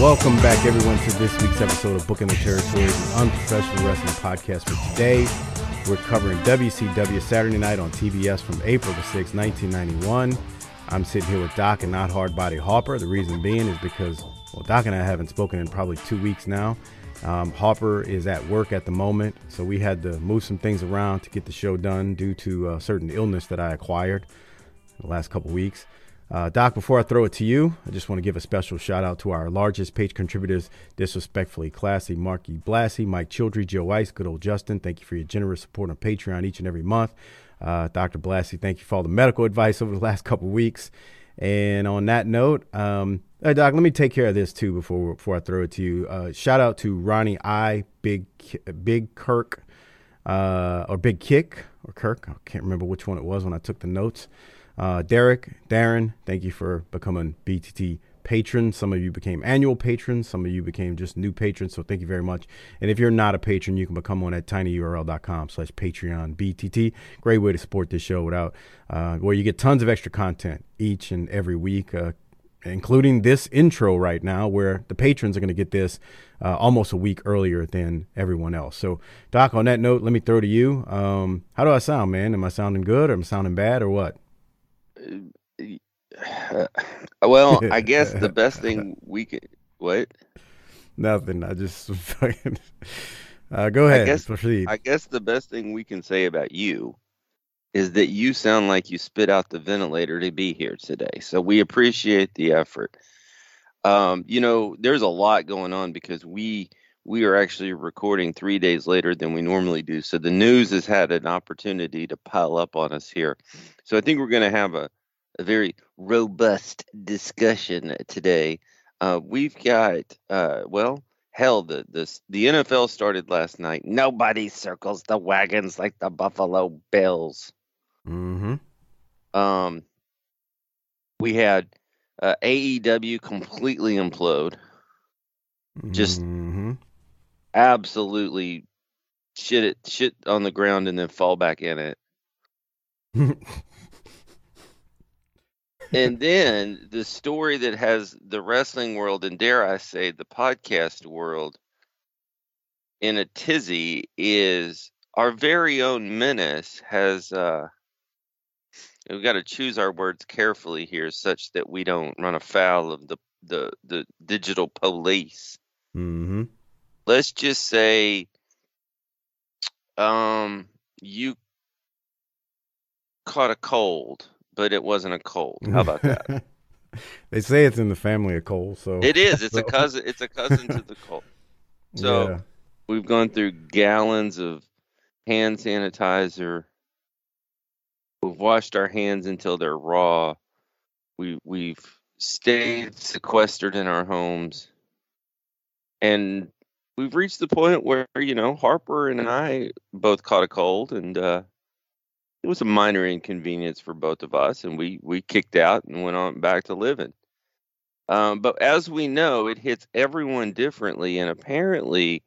Welcome back, everyone, to this week's episode of Booking the Territory, the Unprofessional Wrestling Podcast. For today, we're covering WCW Saturday Night on TBS from April the 6th, 1991. I'm sitting here with Doc and not Hardbody Hopper. The reason being is because, well, Doc and I haven't spoken in probably 2 weeks now. Hopper is at work at the moment, so we had to move some things around to get the show done due to a certain illness that I acquired the last couple weeks. Doc, before I throw it to you, I just want to give a special shout out to our largest page contributors, Disrespectfully Classy, Marky Blassie, Mike Childry, Joe Ice, Good Old Justin. Thank you for your generous support on Patreon each and every month. Dr. Blassie, thank you for all the medical advice over the last couple weeks. And on that note, hey Doc, let me take care of this too before I throw it to you. Shout out to Ronnie I, Big Kirk, or Big Kick, or Kirk. I can't remember which one it was when I took the notes. Darren, thank you for becoming BTT patrons. Some of you became annual patrons. Some of you became just new patrons. So thank you very much. And if you're not a patron, you can become one at tinyurl.com/PatreonBTT. Great way to support this show without, where you get tons of extra content each and every week, including this intro right now, where the patrons are going to get this almost a week earlier than everyone else. So, Doc, on that note, let me throw to you. How do I sound, man? Am I sounding good or am I sounding bad or what? Well, I guess the best thing we could... What? Nothing. I just fucking... go ahead. I guess the best thing we can say about you is that you sound like you spit out the ventilator to be here today. So we appreciate the effort. You know, there's a lot going on because we are actually recording 3 days later than we normally do. So the news has had an opportunity to pile up on us here. So I think we're going to have a very robust discussion today. We've got, the NFL started last night. Nobody circles the wagons like the Buffalo Bills. Mm-hmm. We had AEW completely implode. Just... Mm-hmm. Absolutely shit on the ground and then fall back in it. And then the story that has the wrestling world and, dare I say, the podcast world in a tizzy is our very own Menace has we've got to choose our words carefully here such that we don't run afoul of the digital police. Mm-hmm. Let's just say you caught a cold, but it wasn't a cold. How about that? They say it's in the family of cold, so it is. It's a cousin to the cold. So yeah. We've gone through gallons of hand sanitizer. We've washed our hands until they're raw. We've stayed sequestered in our homes. And we've reached the point where, you know, Harper and I both caught a cold, and it was a minor inconvenience for both of us, and we kicked out and went on back to living. But as we know, it hits everyone differently, and apparently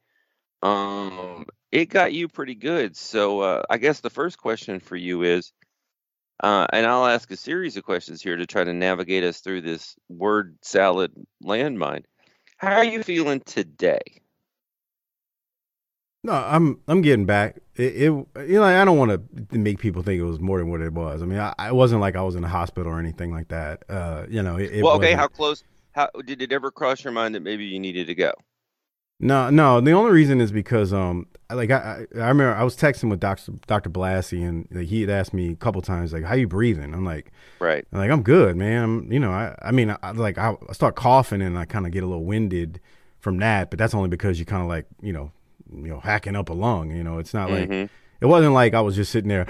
it got you pretty good. So I guess the first question for you is, and I'll ask a series of questions here to try to navigate us through this word salad landmine. How are you feeling today? No, I'm getting back. You know, I don't want to make people think it was more than what it was. I mean, I wasn't like I was in the hospital or anything like that. You know, well, okay. Wasn't. How close? How did it ever cross your mind that maybe you needed to go? No. The only reason is because, like I remember I was texting with Dr. Blassie, and like, he had asked me a couple times, like, "How you breathing?" I'm like, "Right." I'm like, "I'm good, man." I start coughing and I kind of get a little winded from that, but that's only because you kind of like, you know, hacking up a lung. You know, it's not like it wasn't like I was just sitting there,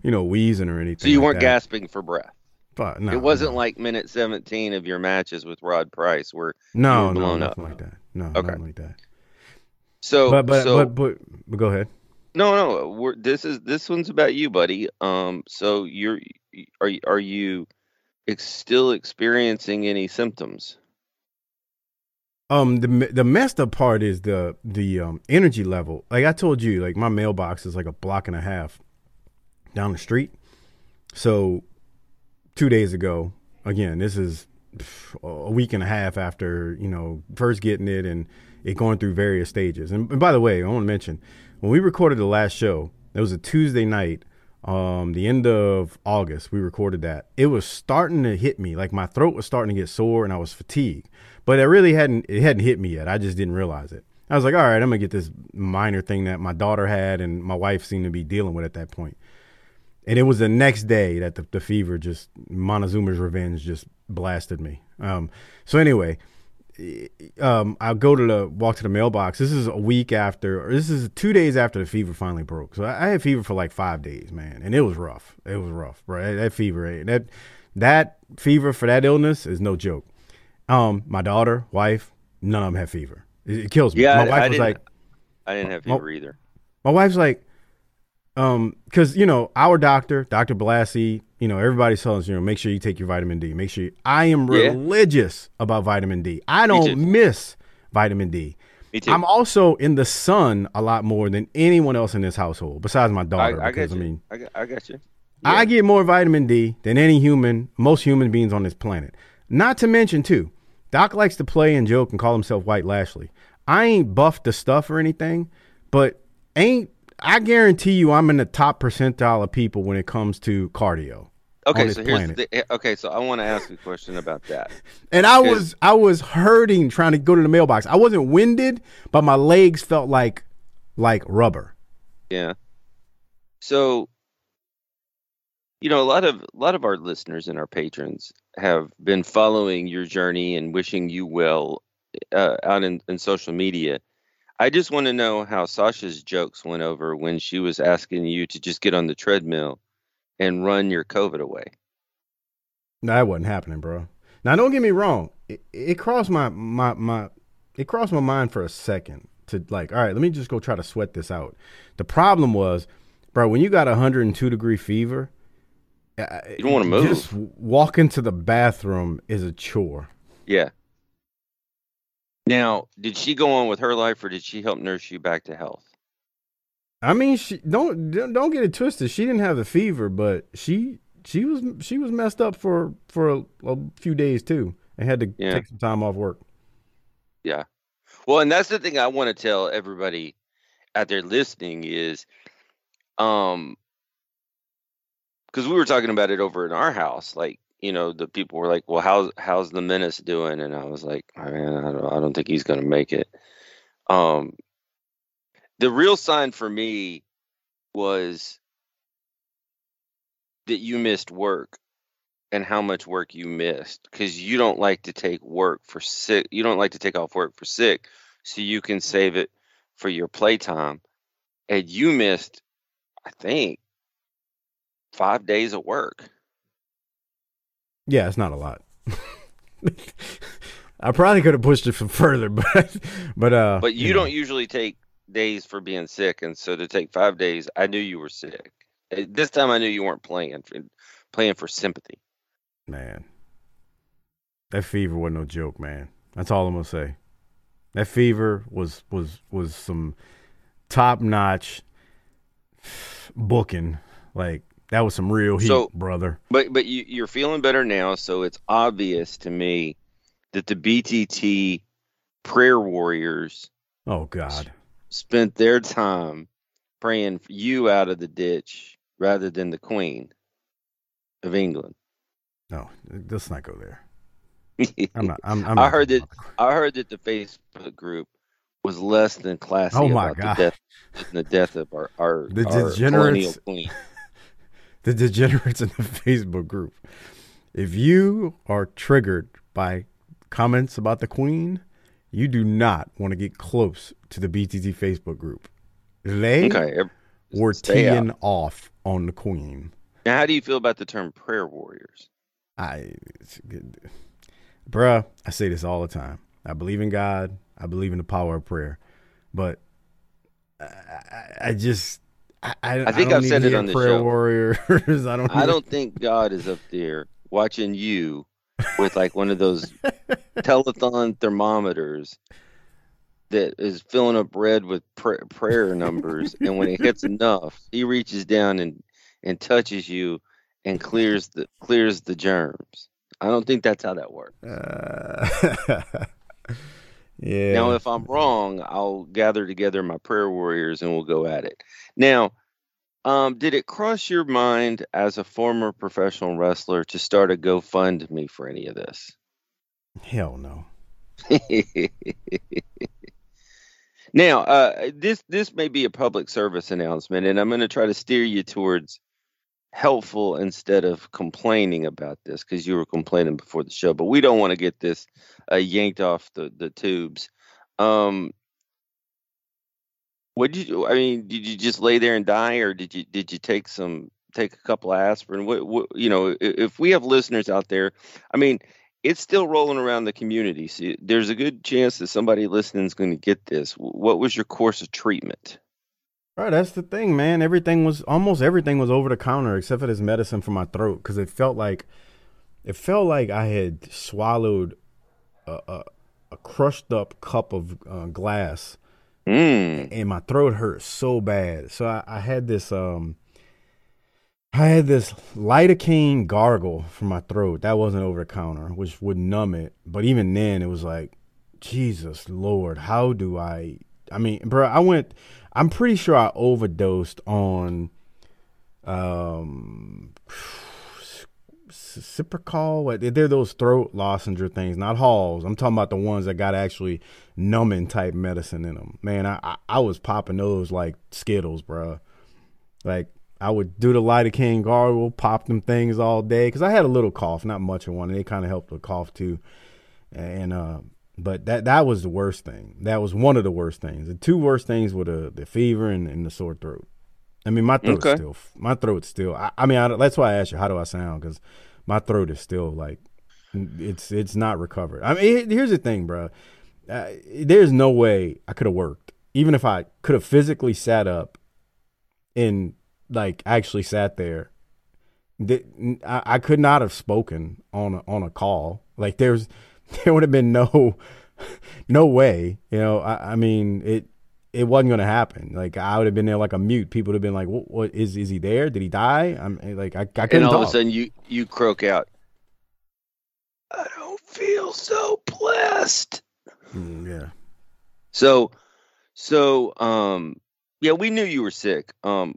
wheezing or anything. So you weren't gasping for breath. But no, it wasn't like minute 17 of your matches with Rod Price where you were blown up. Nothing like that. No, okay. Nothing like that. So, but go ahead. No. This one's about you, buddy. So are you still experiencing any symptoms? The messed up part is the energy level. Like I told you, like my mailbox is like a block and a half down the street. So 2 days ago, again, this is a week and a half after, first getting it and it going through various stages. And by the way, I want to mention, when we recorded the last show, it was a Tuesday night, the end of August, we recorded that. It was starting to hit me. Like my throat was starting to get sore and I was fatigued, but it hadn't hit me yet. I just didn't realize it. I was like, all right, I'm gonna get this minor thing that my daughter had and my wife seemed to be dealing with at that point. And it was the next day that the fever just, Montezuma's Revenge just blasted me. So anyway, I'll walk to the mailbox. This is a week after, or this is 2 days after the fever finally broke. So I had fever for like 5 days, man. And it was rough. It was rough, right? That fever, that fever for that illness is no joke. My daughter, wife, none of them have fever. It kills me. Yeah, I didn't have fever either. My wife's like, because, our doctor, Dr. Blassie, everybody's telling us, make sure you take your vitamin D. Make sure I am religious about vitamin D. I don't miss vitamin D. Me too. I'm also in the sun a lot more than anyone else in this household, besides my daughter. I got you. Yeah. I get more vitamin D than most human beings on this planet. Not to mention, too, Doc likes to play and joke and call himself White Lashley. I ain't buffed the stuff or anything, but I guarantee you I'm in the top percentile of people when it comes to cardio. Okay, so I want to ask you a question about that. And I was hurting trying to go to the mailbox. I wasn't winded, but my legs felt like rubber. Yeah. So a lot of our listeners and our patrons have been following your journey and wishing you well out in social media. I just want to know how Sasha's jokes went over when she was asking you to just get on the treadmill and run your COVID away. No, that wasn't happening, bro. Now, don't get me wrong. It crossed my mind for a second to like, all right, let me just go try to sweat this out. The problem was, bro, when you got 102 degree fever, you don't want to move. Just walking to the bathroom is a chore. Yeah. Now, did she go on with her life, or did she help nurse you back to health? I mean, she don't get it twisted. She didn't have the fever, but she was messed up for a few days too, and had to take some time off work. Yeah, well, and that's the thing I want to tell everybody out there listening is, because we were talking about it over in our house, like. The people were like, well, how's the Menace doing? And I was like, I don't think he's going to make it. The real sign for me was that you missed work and how much work you missed, because you don't like to take You don't like to take off work for sick so you can save it for your playtime. And you missed, I think, 5 days of work. Yeah, it's not a lot. I probably could have pushed it further, but you don't usually take days for being sick, and so to take 5 days, I knew you were sick. This time, I knew you weren't playing for sympathy. Man, that fever wasn't no joke, man. That's all I'm gonna say. That fever was some top notch booking, like. That was some real heat, brother. But you're feeling better now, so it's obvious to me that the BTT prayer warriors. Oh God. spent their time praying for you out of the ditch rather than the Queen of England. No, let's not go there. I heard that the Facebook group was less than classy about the death of our colonial queen. The degenerates in the Facebook group. If you are triggered by comments about the Queen, you do not want to get close to the BTT Facebook group. We're teeing off on the Queen. Now, how do you feel about the term prayer warriors? I say this all the time. I believe in God. I believe in the power of prayer. But I think I've said it on the show. Warriors. I don't think God is up there watching you with like one of those telethon thermometers that is filling up red with prayer numbers. And when it hits enough, he reaches down and touches you and clears the germs. I don't think that's how that works. Yeah. Now, if I'm wrong, I'll gather together my prayer warriors and we'll go at it. Now, did it cross your mind as a former professional wrestler to start a GoFundMe for any of this? Hell no. Now, this may be a public service announcement, and I'm going to try to steer you towards helpful instead of complaining about this, because you were complaining before the show, but we don't want to get this yanked off the tubes. Did you just lay there and die, or did you take a couple of aspirin? What if we have listeners out there, I mean, it's still rolling around the community, so there's a good chance that somebody listening is going to get this. What was your course of treatment? Right, that's the thing, man. Almost everything was over the counter except for this medicine for my throat, because it felt like I had swallowed a crushed up cup of glass, and my throat hurt so bad. So I had this lidocaine gargle for my throat. That wasn't over the counter, which would numb it. But even then, it was like, Jesus Lord, how do I'm pretty sure I overdosed on Ciprocol. They're those throat lozenge things, not Halls. I'm talking about the ones that got actually numbing type medicine in them. Man, I was popping those like Skittles, bro. Like, I would do the lidocaine gargle, pop them things all day, because I had a little cough, not much of one, and they kind of helped with cough too. And but that was the worst thing. That was one of the worst things. The two worst things were the fever and the sore throat. I mean, my throat's still. That's why I asked you, how do I sound? Because my throat is still like, it's not recovered. I mean, here's the thing, bro. There's no way I could have worked, even if I could have physically sat up and like actually sat there. I could not have spoken on a call. Like, there would have been no way, it wasn't going to happen. Like, I would have been there like a mute. People would have been like, what is he there? Did he die? And all of a sudden you croak out, I don't feel so blessed. Yeah. So, we knew you were sick. You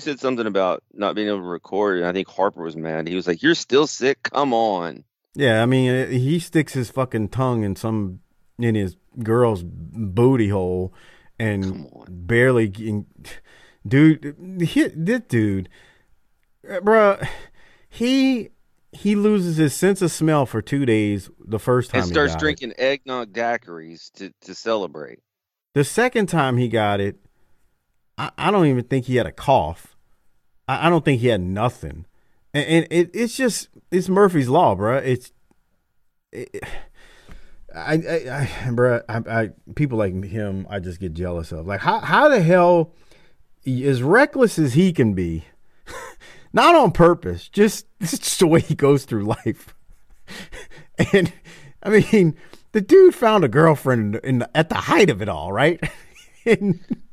said something about not being able to record, and I think Harper was mad. He was like, you're still sick? Come on. Yeah, he sticks his fucking tongue in his girl's booty hole, and he loses his sense of smell for 2 days the first time. And starts drinking eggnog daiquiris to celebrate. The second time he got it, I don't even think he had a cough. I don't think he had nothing. And it's Murphy's Law, bro. People like him, I just get jealous of. Like, how the hell, as reckless as he can be, not on purpose, just the way he goes through life. And the dude found a girlfriend at the height of it all, right?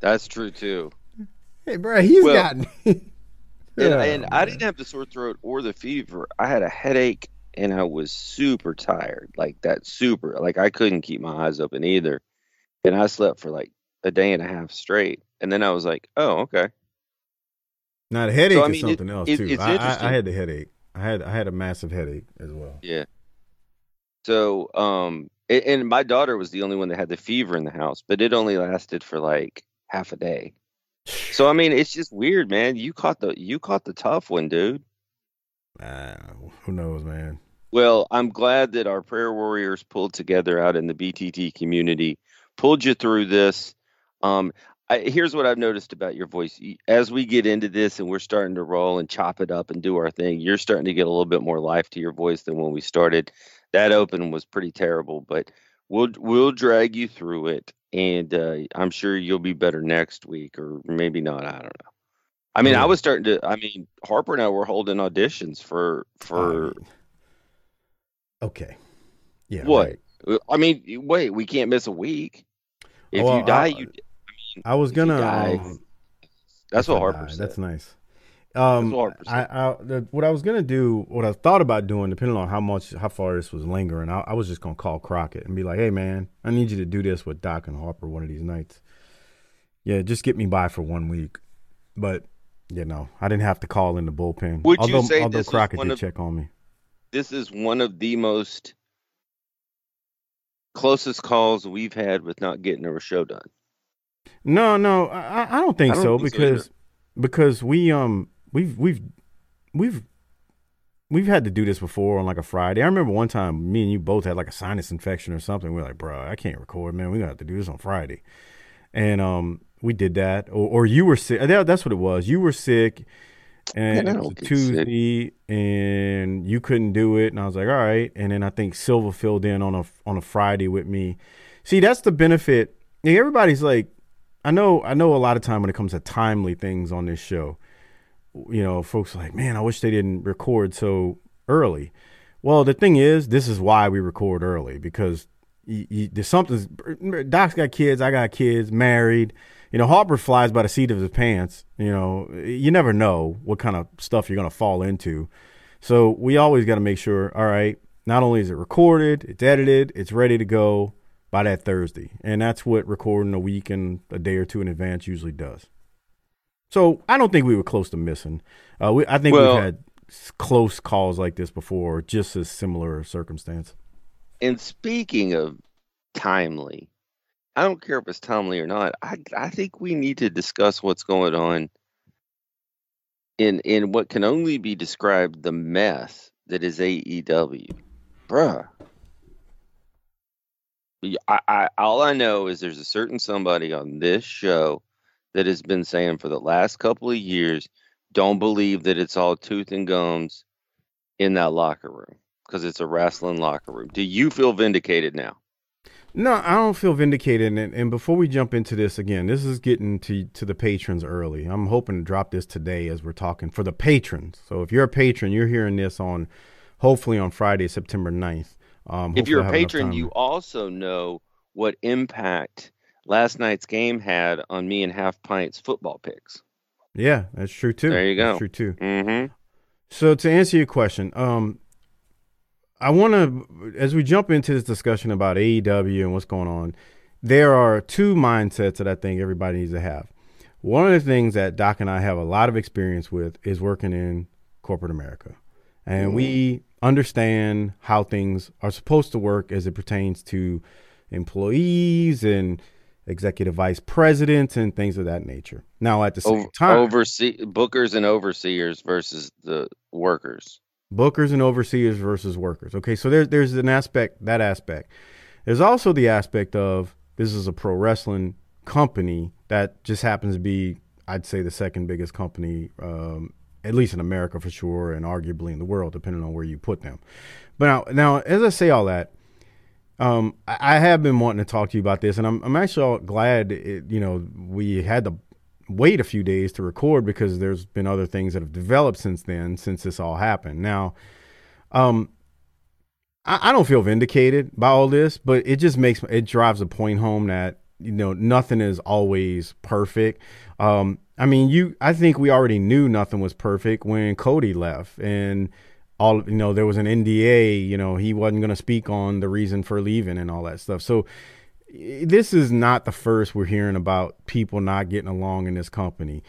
That's true too. Hey, bro, And I didn't have the sore throat or the fever. I had a headache and I was super tired. Like I couldn't keep my eyes open either. And I slept for like a day and a half straight. And then I was like, oh, okay. Now the headache is something else too. I had the headache. I had a massive headache as well. Yeah. So, and my daughter was the only one that had the fever in the house, but it only lasted for like half a day. So, I mean, it's just weird, man. You caught the tough one, dude. Who knows, man? Well, I'm glad that our prayer warriors pulled together out in the BTT community, pulled you through this. Here's what I've noticed about your voice. As we get into this and we're starting to roll and chop it up and do our thing, you're starting to get a little bit more life to your voice than when we started. That open was pretty terrible, but we'll drag you through it. And I'm sure you'll be better next week, or maybe not. I don't know. I mean, Harper and I were holding auditions for. Okay. Yeah. What? Right. I mean, wait, we can't miss a week. That's what Harper said. That's nice. What I was gonna do, what I thought about doing, depending on how far this was lingering, I was just gonna call Crockett and be like, "Hey, man, I need you to do this with Doc and Harper one of these nights. Yeah, just get me by for 1 week." But you know, I didn't have to call in the bullpen. Although Crockett did check on me. This is one of the most closest calls we've had with not getting our show done. No, I don't think so because we've had to do this before on like a Friday. I remember one time me and you both had like a sinus infection or something. We're like, bro, I can't record, man. We're going to have to do this on Friday. And we did that. Or you were sick. That's what it was. You were sick and it was Tuesday and you couldn't do it. And I was like, all right. And then I think Silva filled in on a Friday with me. See, that's the benefit. Everybody's like, I know a lot of time when it comes to timely things on this show, you know, folks are like, man, I wish they didn't record so early. Well, the thing is, this is why we record early, because there's something. Doc's got kids, I got kids, married. You know, Harper flies by the seat of his pants. You know, you never know what kind of stuff you're going to fall into. So we always got to make sure, all right, not only is it recorded, it's edited, it's ready to go by that Thursday. And that's what recording a week and a day or two in advance usually does. So I don't think we were close to missing. We've had close calls like this before, just a similar circumstance. And speaking of timely, I don't care if it's timely or not. I think we need to discuss what's going on in what can only be described the mess that is AEW. Bruh. All I know is there's a certain somebody on this show that has been saying for the last couple of years, don't believe that it's all tooth and gums in that locker room, because it's a wrestling locker room. Do you feel vindicated now? No, I don't feel vindicated. And before we jump into this again, this is getting to the patrons early. I'm hoping to drop this today as we're talking for the patrons. So if you're a patron, you're hearing this on hopefully on Friday, September 9th. If you're a patron, you also know what impact last night's game had on me and Half Pint's football picks. Yeah, that's true too. There you go. That's true too. Mm-hmm. So to answer your question, I want to, as we jump into this discussion about AEW and what's going on, there are two mindsets that I think everybody needs to have. One of the things that Doc and I have a lot of experience with is working in corporate America. And mm-hmm. we understand how things are supposed to work as it pertains to employees and executive vice presidents and things of that nature. Now, at the same time, bookers and overseers versus the workers. Bookers and overseers versus workers. Okay, so there's an aspect, that aspect. There's also the aspect of this is a pro wrestling company that just happens to be, I'd say, the second biggest company, at least in America for sure, and arguably in the world, depending on where you put them. But now as I say all that, I have been wanting to talk to you about this, and I'm actually glad we had to wait a few days to record, because there's been other things that have developed since this all happened. Now, I don't feel vindicated by all this, but it just drives a point home that, you know, nothing is always perfect. I think we already knew nothing was perfect when Cody left, and all, you know, there was an NDA, you know, he wasn't going to speak on the reason for leaving and all that stuff. So this is not the first we're hearing about people not getting along in this company.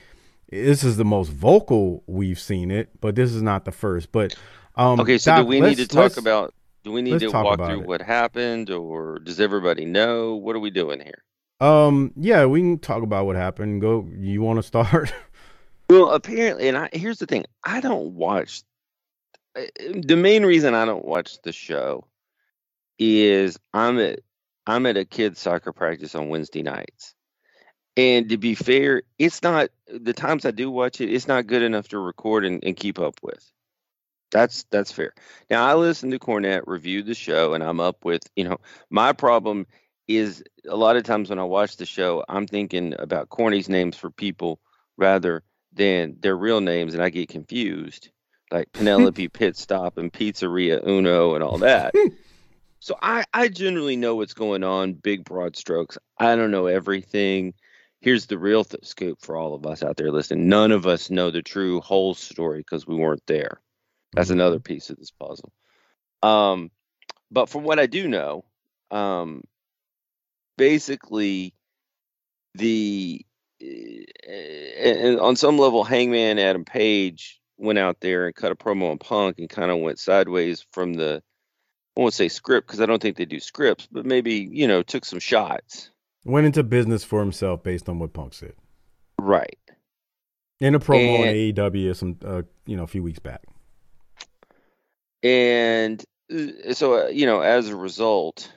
This is the most vocal we've seen it, but this is not the first. But okay, so Doc, do we need to walk through what happened, or does everybody know? What are we doing here? Yeah, we can talk about what happened. Go. You want to start? Well, apparently, and here's the thing. I don't watch. The main reason I don't watch the show is I'm at a kid's soccer practice on Wednesday nights. And to be fair, it's not, the times I do watch it, it's not good enough to record and keep up with. That's fair. Now, I listened to Cornette review the show, and I'm up with, you know, my problem is a lot of times when I watch the show, I'm thinking about Corny's names for people rather than their real names, and I get confused, like Penelope Pit Stop and Pizzeria Uno and all that. So I generally know what's going on, big, broad strokes. I don't know everything. Here's the real scoop for all of us out there listening. None of us know the true whole story because we weren't there. That's another piece of this puzzle. But from what I do know, basically, and on some level, Hangman Adam Page went out there and cut a promo on Punk and kind of went sideways from the, I won't say script because I don't think they do scripts, but maybe, you know, took some shots. Went into business for himself based on what Punk said. Right. In a promo on AEW a few weeks back. And so, you know, as a result,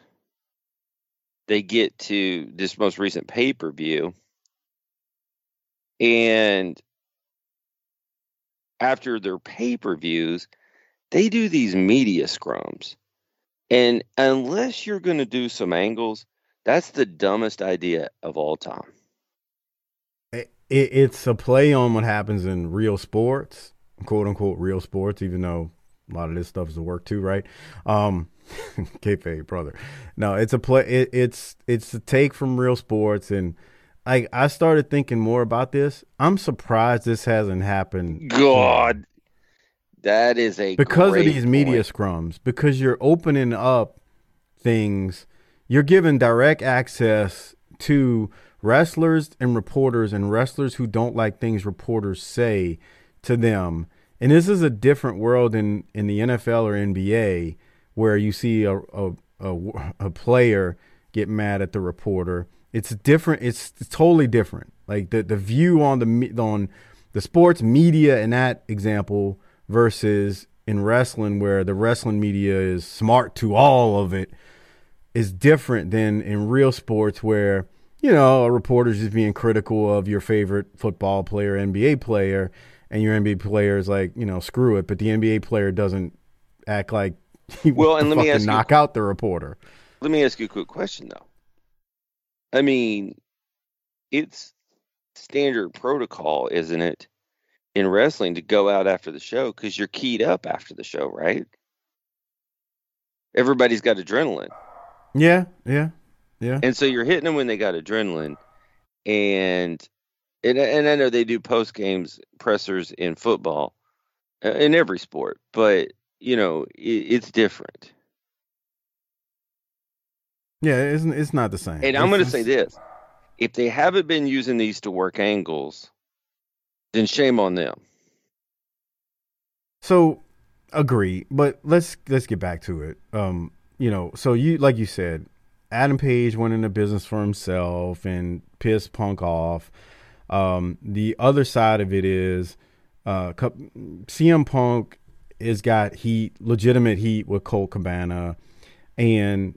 they get to this most recent pay-per-view. And after their pay-per-views, they do these media scrums. And unless you're going to do some angles, that's the dumbest idea of all time. It's a play on what happens in real sports, quote-unquote real sports, even though a lot of this stuff is the work too, right? Kayfabe, brother. No, it's a play. It's a take from real sports, and I started thinking more about this. I'm surprised this hasn't happened. God, that is a because great of these media point. Scrums. Because you're opening up things, you're giving direct access to wrestlers and reporters, and wrestlers who don't like things reporters say to them. And this is a different world in the NFL or NBA where you see a player get mad at the reporter. It's different. It's totally different. Like the view on the sports media in that example versus in wrestling, where the wrestling media is smart to all of it, is different than in real sports where, you know, a reporter's just being critical of your favorite football player, NBA player. And your NBA player is like, you know, screw it. But the NBA player doesn't act like he wants to fucking knock out the reporter. Let me ask you a quick question, though. I mean, it's standard protocol, isn't it, in wrestling to go out after the show because you're keyed up after the show, right? Everybody's got adrenaline. Yeah. And so you're hitting them when they got adrenaline. And I know they do post-games pressers in football, in every sport, but, you know, it's different. Yeah, it's not the same. And I'm going to say this. If they haven't been using these to work angles, then shame on them. So, agree, but let's get back to it. You know, so you, like you said, Adam Page went into business for himself and pissed Punk off. The other side of it is CM Punk has got legitimate heat with Colt Cabana, and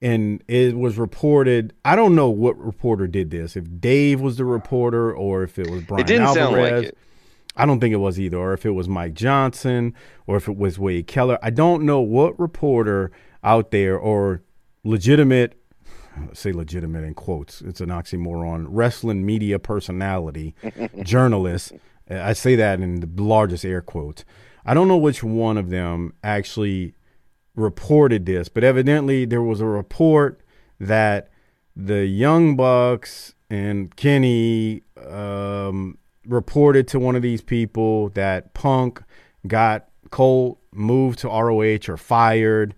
it was reported. I don't know what reporter did this. If Dave was the reporter, or if it was Brian Alvarez. Sound like it. I don't think it was either. Or if it was Mike Johnson, or if it was Wade Keller. I don't know what reporter out there or legitimate. Say legitimate in quotes. It's an oxymoron. Wrestling media personality, journalist. I say that in the largest air quotes. I don't know which one of them actually reported this, but evidently there was a report that the Young Bucks and Kenny reported to one of these people that Punk got Colt moved to ROH or fired,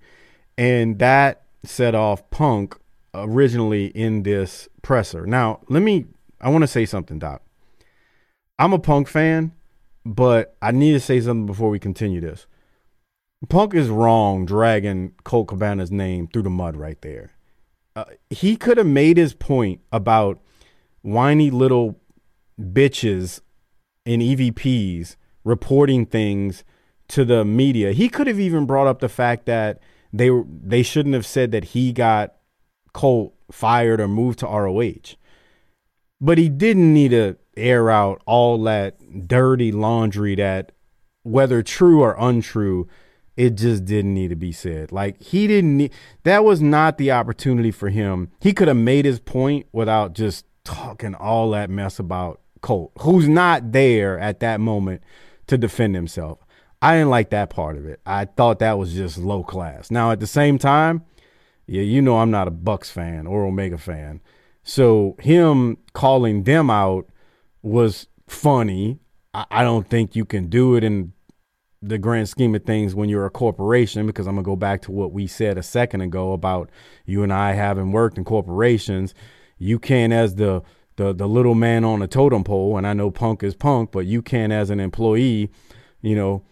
and that set off Punk originally in this presser. Now, I want to say something, Doc. I'm a Punk fan, but I need to say something before we continue this. Punk is wrong dragging Colt Cabana's name through the mud right there. He could have made his point about whiny little bitches and EVPs reporting things to the media. He could have even brought up the fact that they shouldn't have said that he got Colt fired or moved to ROH. But he didn't need to air out all that dirty laundry that, whether true or untrue, it just didn't need to be said. Like, he didn't need, that was not the opportunity for him. He could have made his point without just talking all that mess about Colt, who's not there at that moment to defend himself. I didn't like that part of it. I thought that was just low class. Now, at the same time, yeah, you know, I'm not a Bucks fan or Omega fan. So him calling them out was funny. I don't think you can do it in the grand scheme of things when you're a corporation, because I'm going to go back to what we said a second ago about you and I having worked in corporations. You can, as the little man on a totem pole, and I know Punk is Punk, but you can, as an employee, you know,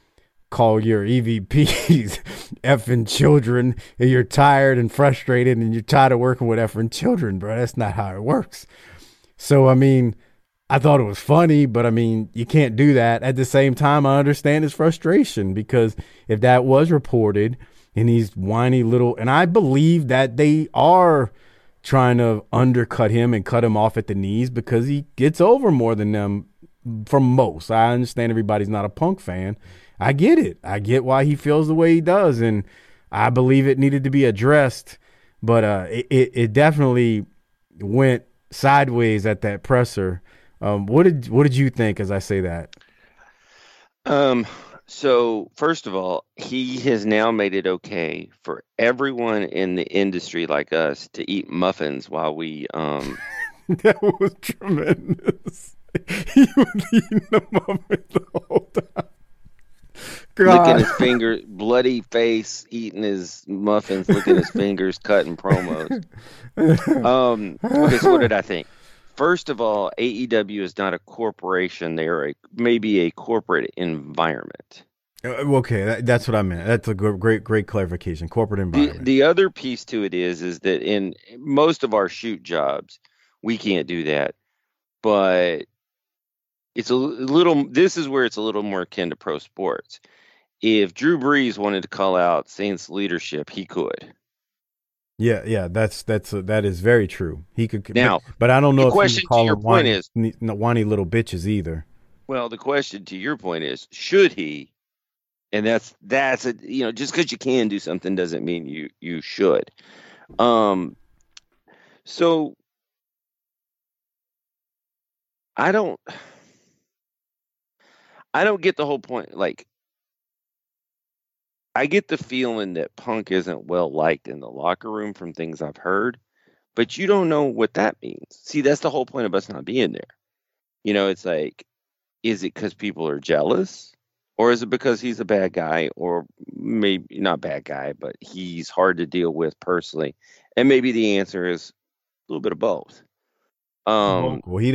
call your EVPs effing children, and you're tired and frustrated and you're tired of working with effing children, bro. That's not how it works. So, I mean, I thought it was funny, but I mean, you can't do that. At the same time, I understand his frustration, because if that was reported and he's whiny little, and I believe that they are trying to undercut him and cut him off at the knees because he gets over more than them from most. I understand everybody's not a Punk fan. I get it. I get why he feels the way he does. And I believe it needed to be addressed, but it definitely went sideways at that presser. What did you think as I say that? So first of all, he has now made it okay for everyone in the industry like us to eat muffins while we that was tremendous. He was eating the muffin the whole time. God. Licking his finger, bloody face, eating his muffins, licking his fingers, cutting promos. Okay, so what did I think? First of all, AEW is not a corporation. They are maybe a corporate environment. Okay, that's what I meant. That's a great clarification. Corporate environment. The other piece to it is that in most of our shoot jobs, we can't do that. But it's a little. This is where it's a little more akin to pro sports. If Drew Brees wanted to call out Saints leadership, he could. Yeah, that is very true. He could now, but I don't know if he could call them whiny little bitches either. Well, the question to your point is, should he? And that's a, you know, just because you can do something doesn't mean you should. So I don't get the whole point. Like, I get the feeling that Punk isn't well liked in the locker room from things I've heard, but you don't know what that means. See, that's the whole point of us not being there. You know, it's like, is it because people are jealous, or is it because he's a bad guy, or maybe not bad guy, but he's hard to deal with personally? And maybe the answer is a little bit of both. Well, he's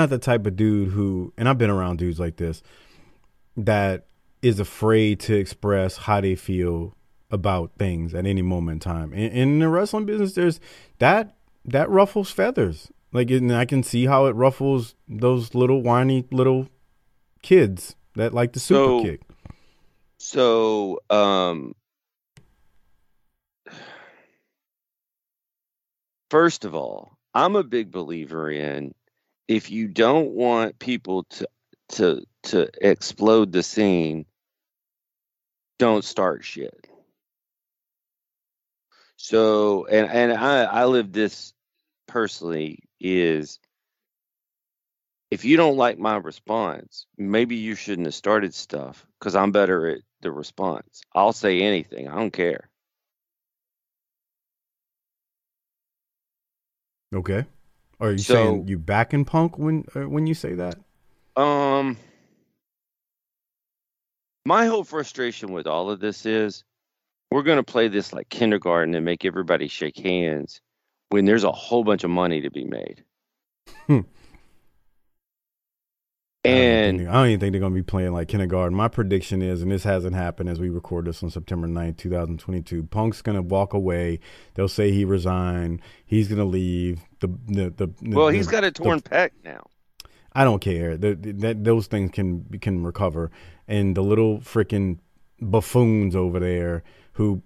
not the type of dude who, and I've been around dudes like this, that is afraid to express how they feel about things at any moment in time. In the wrestling business, there's that ruffles feathers. Like, and I can see how it ruffles those little whiny little kids that like the super kick. So, first of all, I'm a big believer in, if you don't want people to explode the scene, don't start shit. So, and I live this personally, is if you don't like my response, maybe you shouldn't have started stuff, because I'm better at the response. I'll say anything. I don't care. Okay. Are you saying you backing Punk when you say that? My whole frustration with all of this is, we're going to play this like kindergarten and make everybody shake hands when there's a whole bunch of money to be made. And I don't even think they're going to be playing like kindergarten. My prediction is, and this hasn't happened as we record this on September 9th, 2022, Punk's going to walk away. They'll say he resigned. He's going to leave. He's got a torn pec now. I don't care. Those things can recover. And the little freaking buffoons over there who,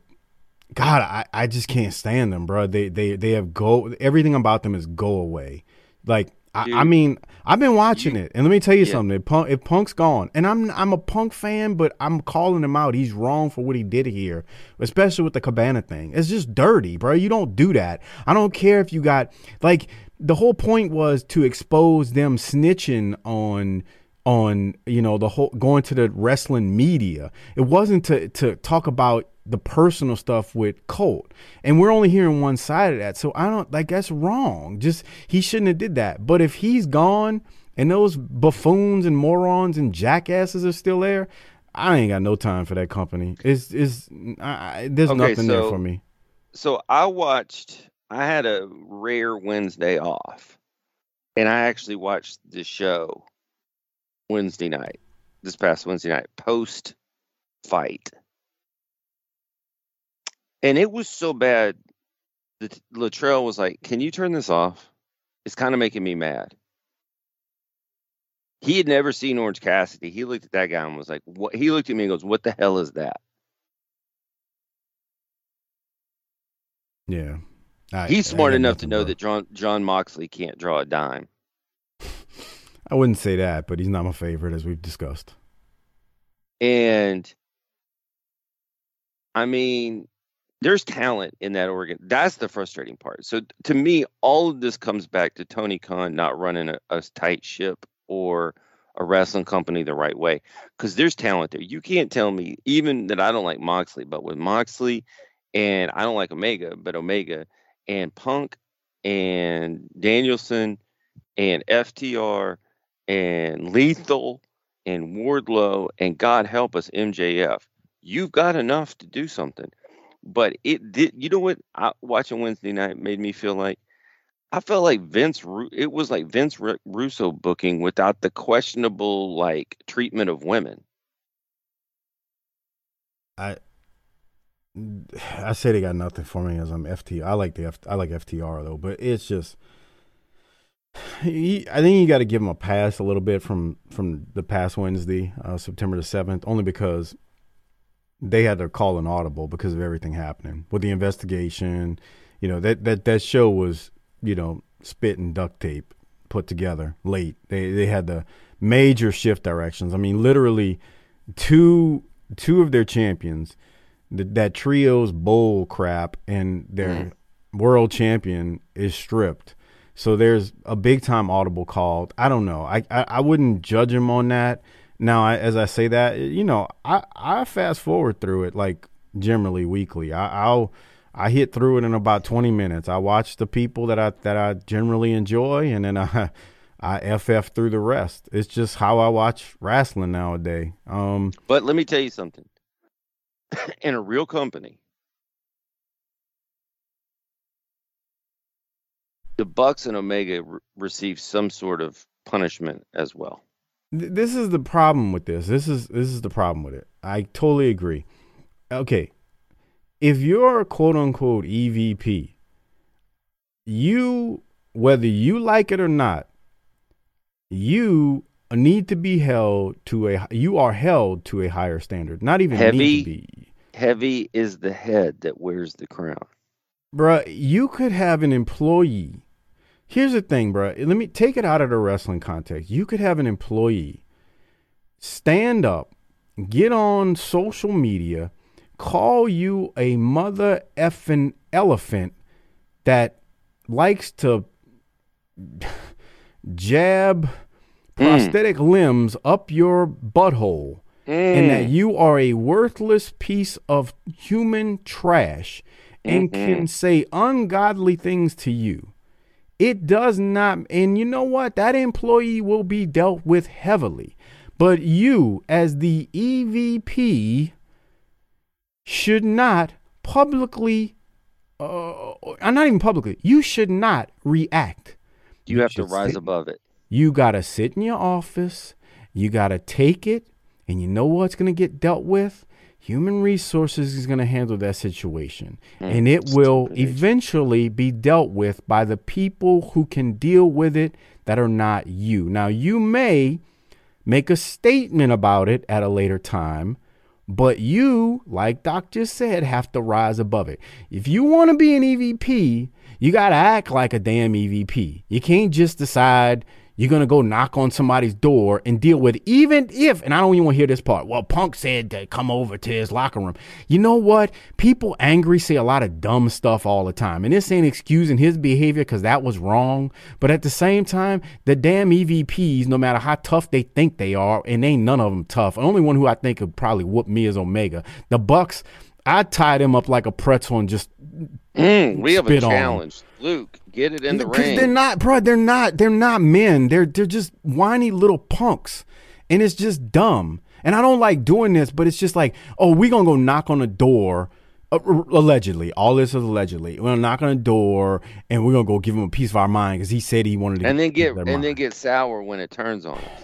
God, I just can't stand them, bro. They have go. Everything about them is go away. Like, dude, I mean, I've been watching it, and let me tell you something. If Punk's gone, and I'm a Punk fan, but I'm calling him out. He's wrong for what he did here, especially with the Cabana thing. It's just dirty, bro. You don't do that. I don't care if you got like the whole point was to expose them snitching on the whole going to the wrestling media. It wasn't to talk about the personal stuff with Colt, and we're only hearing one side of that. So I don't like that's wrong. Just he shouldn't have did that. But if he's gone and those buffoons and morons and jackasses are still there, I ain't got no time for that company. There's nothing there for me. So I had a rare Wednesday off, and I actually watched the show this past Wednesday night post fight. And it was so bad that Latrell was like, "Can you turn this off? It's kind of making me mad." He had never seen Orange Cassidy. He looked at that guy and was like, "What?" He looked at me and goes, "What the hell is that?" Yeah, he's smart enough to know that John Moxley can't draw a dime. I wouldn't say that, but he's not my favorite, as we've discussed. And I mean, there's talent in that organ. That's the frustrating part. So to me, all of this comes back to Tony Khan not running a tight ship or a wrestling company the right way, because there's talent there. You can't tell me even that I don't like Moxley, but with Moxley, and I don't like Omega, but Omega and Punk and Danielson and FTR and Lethal and Wardlow and God help us, MJF, you've got enough to do something. But it did. You know what? Watching Wednesday night made me feel like Vince. It was like Vince Russo booking without the questionable like treatment of women. I say they got nothing for me as I'm FTR. I like FTR though, but it's just. I think you got to give him a pass a little bit from the past Wednesday, September the 7th, only because they had to call an audible because of everything happening with the investigation. That show was, spit and duct tape put together late. They had the major shift directions. I mean, literally two of their champions, that trio's bull crap, and their world champion is stripped. So there's a big time audible called. I don't know. I wouldn't judge him on that. Now, as I say that, I fast forward through it like generally weekly. I hit through it in about 20 minutes. I watch the people that I generally enjoy, and then I FF through the rest. It's just how I watch wrestling nowadays. But let me tell you something. In a real company, the Bucks and Omega receive some sort of punishment as well. This is the problem with this. This is the problem with it. I totally agree. Okay. If you're a quote unquote EVP, whether you like it or not, you need to be held to a higher standard. Not even heavy, need to be. Heavy is the head that wears the crown. Bruh, you could have an employee. Here's the thing, bro. Let me take it out of the wrestling context. You could have an employee stand up, get on social media, call you a mother effing elephant that likes to jab prosthetic limbs up your butthole, and that you are a worthless piece of human trash and can say ungodly things to you. It does not, and you know what? That employee will be dealt with heavily. But you, as the EVP, should not publicly, not even publicly, you should not react. You have to rise above it. You got to sit in your office. You got to take it. And you know what's going to get dealt with? Human Resources is going to handle that situation. And it will eventually be dealt with by the people who can deal with it that are not you. Now, you may make a statement about it at a later time, but you, like Doc just said, have to rise above it. If you want to be an EVP, you got to act like a damn EVP. You can't just decide you're going to go knock on somebody's door and deal with it, even if, and I don't even want to hear this part, well, Punk said to come over to his locker room. You know what? People angry say a lot of dumb stuff all the time. And this ain't excusing his behavior because that was wrong. But at the same time, the damn EVPs, no matter how tough they think they are, and ain't none of them tough. The only one who I think could probably whoop me is Omega. The Bucks, I'd tie them up like a pretzel and just we have a challenge. Luke, get it in the ring. They're not, bro. They're not men. They're just whiny little punks, and it's just dumb. And I don't like doing this, but it's just like, oh, we gonna go knock on a door, allegedly. All this is allegedly. We're gonna knock on a door, and we're gonna go give him a piece of our mind because he said he wanted to. And then get sour when it turns on us.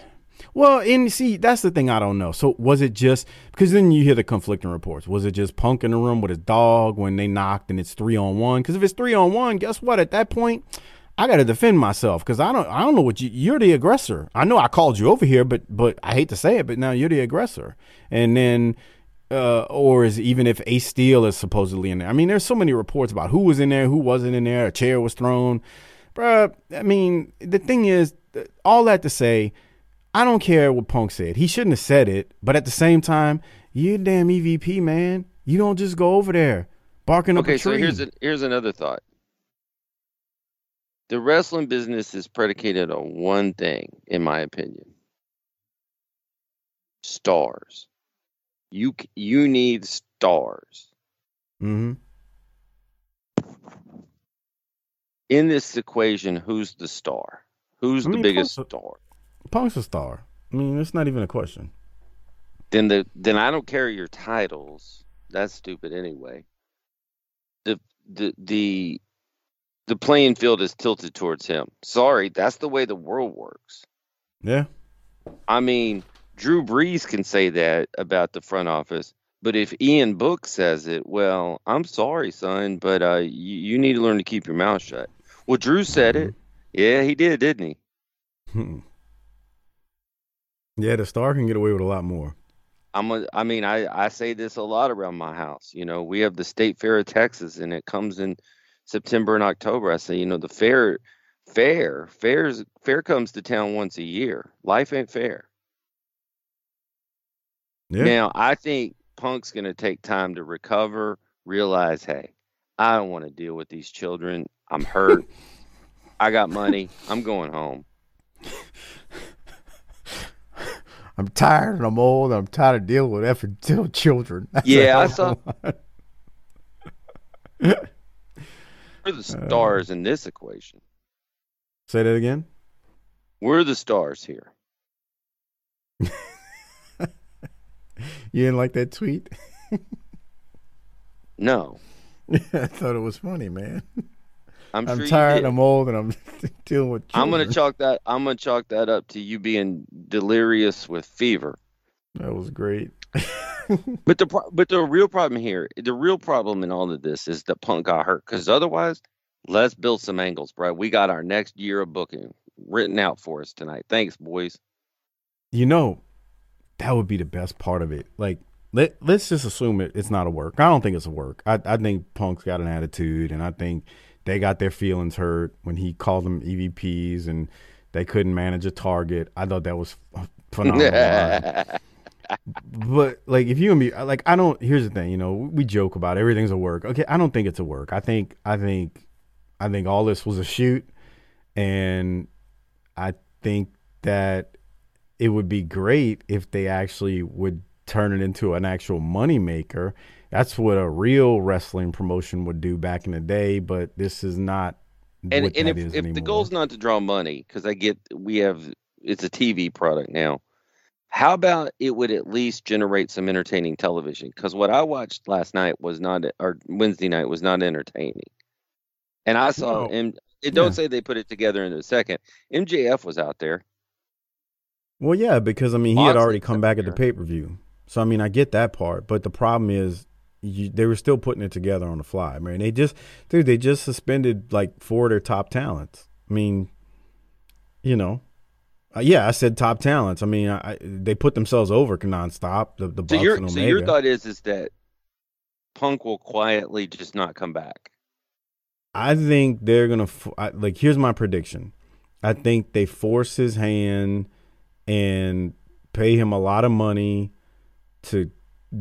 Well, and see, that's the thing I don't know. So was it just, because then you hear the conflicting reports. Was it just Punk in the room with his dog when they knocked and it's 3-on-1? Because if it's 3-on-1, guess what? At that point, I got to defend myself because I don't know what you're the aggressor. I know I called you over here, but I hate to say it, but now you're the aggressor. And then, or is even if Ace Steel is supposedly in there. I mean, there's so many reports about who was in there, who wasn't in there, a chair was thrown. Bruh, I mean, the thing is, all that to say, I don't care what Punk said. He shouldn't have said it. But at the same time, you damn EVP, man. You don't just go over there barking up a tree. Okay, so here's another thought. The wrestling business is predicated on one thing, in my opinion. Stars. You need stars. Mm-hmm. In this equation, who's the star? Who's the biggest star? Punk's a star. I mean, it's not even a question. Then I don't care your titles. That's stupid anyway. The playing field is tilted towards him. Sorry, that's the way the world works. Yeah. I mean, Drew Brees can say that about the front office, but if Ian Book says it, well, I'm sorry, son, but you need to learn to keep your mouth shut. Well, Drew said it. Yeah, he did, didn't he? Yeah, the star can get away with a lot more. I say this a lot around my house. You know, we have the State Fair of Texas, and it comes in September and October. I say, you know, the fair comes to town once a year. Life ain't fair. Yeah. Now, I think Punk's going to take time to recover, realize, hey, I don't want to deal with these children. I'm hurt. I got money. I'm going home. I'm tired and I'm old. And I'm tired of dealing with effing children. We're the stars in this equation. Say that again. We're the stars here. You didn't like that tweet? No. I thought it was funny, man. I'm tired, I'm old, and I'm dealing with children. I'm gonna chalk that up to you being delirious with fever. That was great. but the real problem here, the real problem in all of this is that Punk got hurt. Because otherwise, let's build some angles, bro. We got our next year of booking written out for us tonight. Thanks, boys. You know, that would be the best part of it. Like, let's just assume it's not a work. I don't think it's a work. I think Punk's got an attitude, and I think they got their feelings hurt when he called them EVPs and they couldn't manage a target. I thought that was phenomenal. But, like, if you and me, like, I don't, here's the thing, you know, we joke about everything's a work. Okay, I don't think it's a work. I think all this was a shoot, and I think that it would be great if they actually would turn it into an actual moneymaker. That's what a real wrestling promotion would do back in the day, but this is not. If the goal's not to draw money, because I get we have, it's a TV product now. How about it would at least generate some entertaining television? Because what I watched last night was not, or Wednesday night was not entertaining. And I saw, and don't say they put it together in a second. MJF was out there. Well, yeah, because I mean, he had already come back at the pay-per-view. So, I mean, I get that part. But the problem is they were still putting it together on the fly, man. They just, dude, they just suspended like four of their top talents. I mean, you know. Yeah, I said top talents. I mean, they put themselves over nonstop. The Bucks and Omega. So your thought is that Punk will quietly just not come back? I think they're going to – like, here's my prediction. I think they force his hand and pay him a lot of money to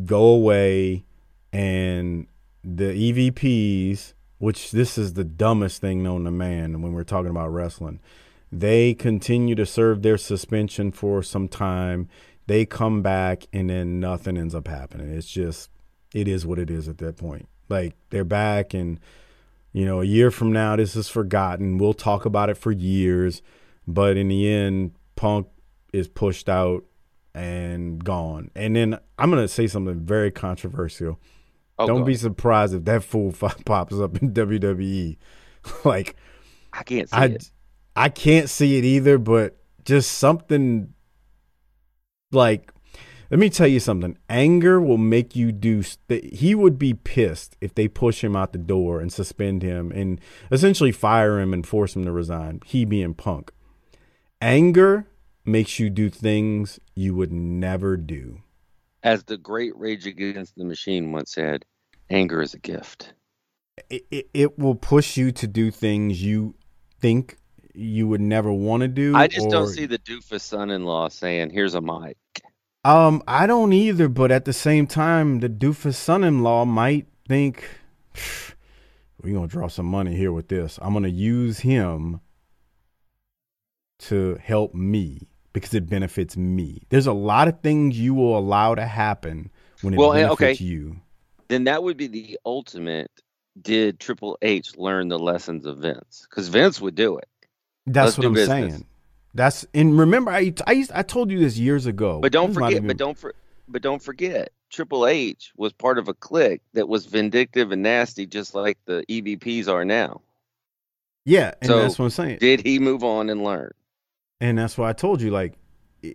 go away, and the EVPs, which this is the dumbest thing known to man when we're talking about wrestling – they continue to serve their suspension for some time. They come back, and then nothing ends up happening. It's just, it is what it is at that point. Like, they're back, and, you know, a year from now, this is forgotten. We'll talk about it for years. But in the end, Punk is pushed out and gone. And then I'm going to say something very controversial. Oh, don't be surprised if that fool pops up in WWE. Like, I can't see it. I can't see it either, but just something like, let me tell you something. Anger will make you do. He would be pissed if they push him out the door and suspend him and essentially fire him and force him to resign. He being Punk. Anger makes you do things you would never do. As the great Rage Against the Machine once said, anger is a gift. It will push you to do things you think you would never want to do. I just don't see the doofus son-in-law saying, here's a mic. I don't either, but at the same time, the doofus son-in-law might think, we're going to draw some money here with this. I'm going to use him to help me because it benefits me. There's a lot of things you will allow to happen when it benefits you. Then that would be the ultimate, did Triple H learn the lessons of Vince? Because Vince would do it. That's what I'm saying. That's, and remember, I told you this years ago. But don't forget. But don't forget. Triple H was part of a clique that was vindictive and nasty, just like the EVPs are now. Yeah, and so that's what I'm saying. Did he move on and learn? And that's why I told you, like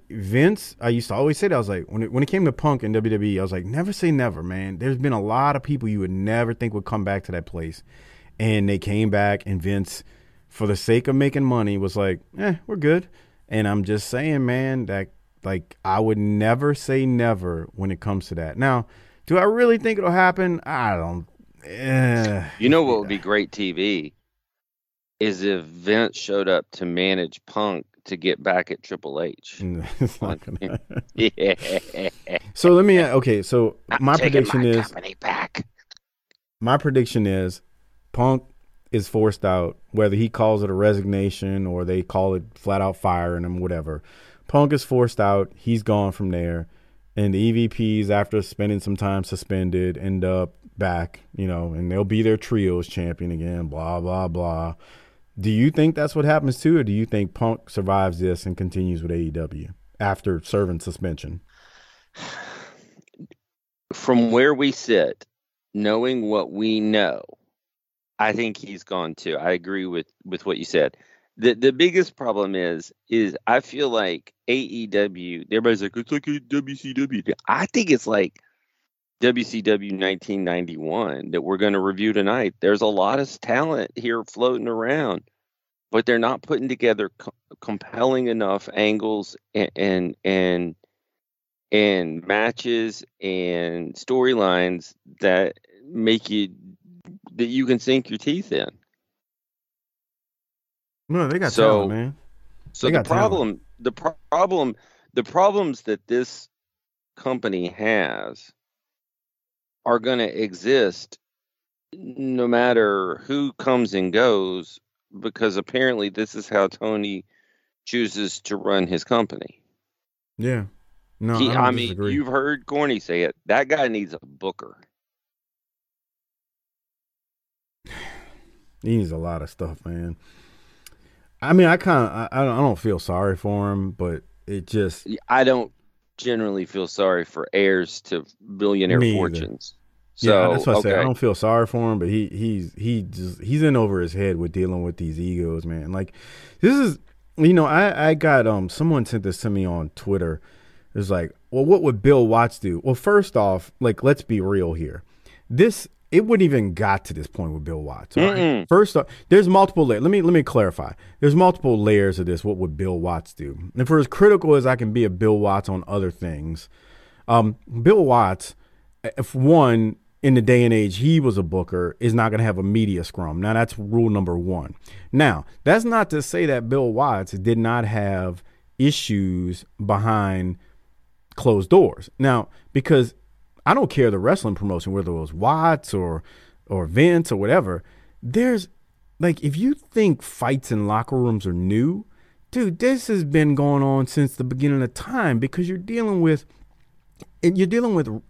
Vince. I used to always say that. I was like, when it came to Punk and WWE, I was like, never say never, man. There's been a lot of people you would never think would come back to that place, and they came back, and Vince, for the sake of making money, was like, we're good. And I'm just saying, man, that, like, I would never say never when it comes to that. Now, do I really think it'll happen? I don't. You know what would be great TV is if Vince showed up to manage Punk to get back at Triple H. It's not gonna So let me, so my prediction is, Punk is forced out, whether he calls it a resignation or they call it flat out firing him, whatever. Punk is forced out. He's gone from there. And the EVPs, after spending some time suspended, end up back, you know, and they'll be their trios champion again, blah, blah, blah. Do you think that's what happens too? Or do you think Punk survives this and continues with AEW after serving suspension? From where we sit, knowing what we know, I think he's gone too. I agree with what you said. The biggest problem is I feel like AEW, everybody's like, it's like a WCW. I think it's like WCW 1991 that we're going to review tonight. There's a lot of talent here floating around, but they're not putting together compelling enough angles and matches and storylines that make you, that you can sink your teeth in. No, they got talent, man. So the problems that this company has are going to exist no matter who comes and goes, because apparently this is how Tony chooses to run his company. Yeah. No, I mean, disagree. You've heard Corny say it. That guy needs a booker. He needs a lot of stuff, man. I mean, I don't feel sorry for him, but it just, I don't generally feel sorry for heirs to billionaire fortunes. So, yeah, that's what I said. I don't feel sorry for him, but he's in over his head with dealing with these egos, man. Like, this is, you know, I got someone sent this to me on Twitter. It was like, well, what would Bill Watts do? Well, first off, like, let's be real here. It wouldn't even got to this point with Bill Watts. All right? First off, there's multiple layers. Let me clarify. There's multiple layers of this. What would Bill Watts do? And for as critical as I can be of Bill Watts on other things, Bill Watts, if one, in the day and age he was a booker, is not going to have a media scrum. Now, that's rule number one. Now, that's not to say that Bill Watts did not have issues behind closed doors. Now, because I don't care the wrestling promotion, whether it was Watts or Vince or whatever, there's, like, if you think fights in locker rooms are new, dude, this has been going on since the beginning of time, because you're dealing with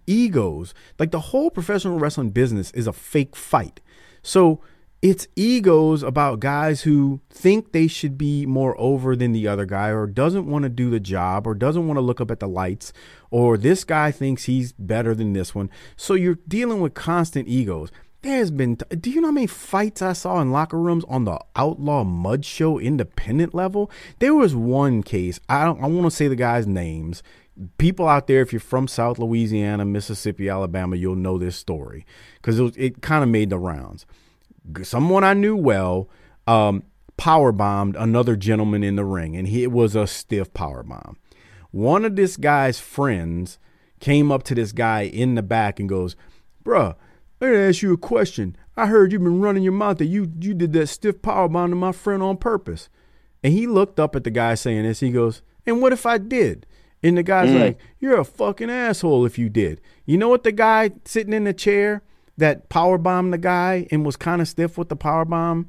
egos. Like, the whole professional wrestling business is a fake fight. So it's egos about guys who think they should be more over than the other guy, or doesn't want to do the job, or doesn't want to look up at the lights, or this guy thinks he's better than this one. So you're dealing with constant egos. There's been, do you know how many fights I saw in locker rooms on the Outlaw Mud Show independent level? There was one case, I want to say the guy's names. People out there, if you're from South Louisiana, Mississippi, Alabama, you'll know this story, because it kind of made the rounds. Someone I knew well powerbombed another gentleman in the ring, and it was a stiff powerbomb. One of this guy's friends came up to this guy in the back and goes, "Bruh, let me ask you a question. I heard you've been running your mouth that you did that stiff powerbomb to my friend on purpose." And he looked up at the guy saying this. He goes, "And what if I did?" And the guy's like, "You're a fucking asshole if you did." You know what the guy sitting in the chair that powerbombed the guy and was kind of stiff with the powerbomb,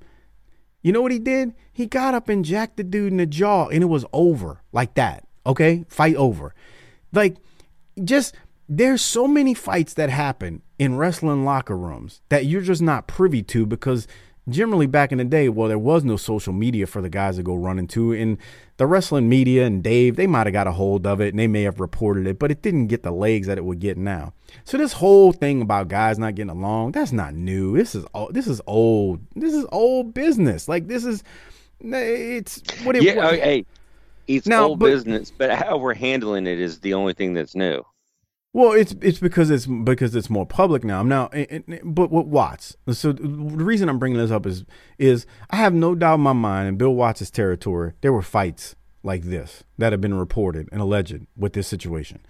you know what he did? He got up and jacked the dude in the jaw, and it was over like that. Okay? Fight over. Like, just, there's so many fights that happen in wrestling locker rooms that you're just not privy to, because generally back in the day, well, there was no social media for the guys to go running to, and the wrestling media and Dave, they might have got a hold of it and they may have reported it, but it didn't get the legs that it would get now. So this whole thing about guys not getting along, that's not new. This is old. This is old business. Like, it's what it was. Hey, it's old business, but how we're handling it is the only thing that's new. Well, it's because it's more public now. But with Watts, so the reason I'm bringing this up is I have no doubt in my mind, in Bill Watts' territory, there were fights like this that have been reported and alleged with this situation.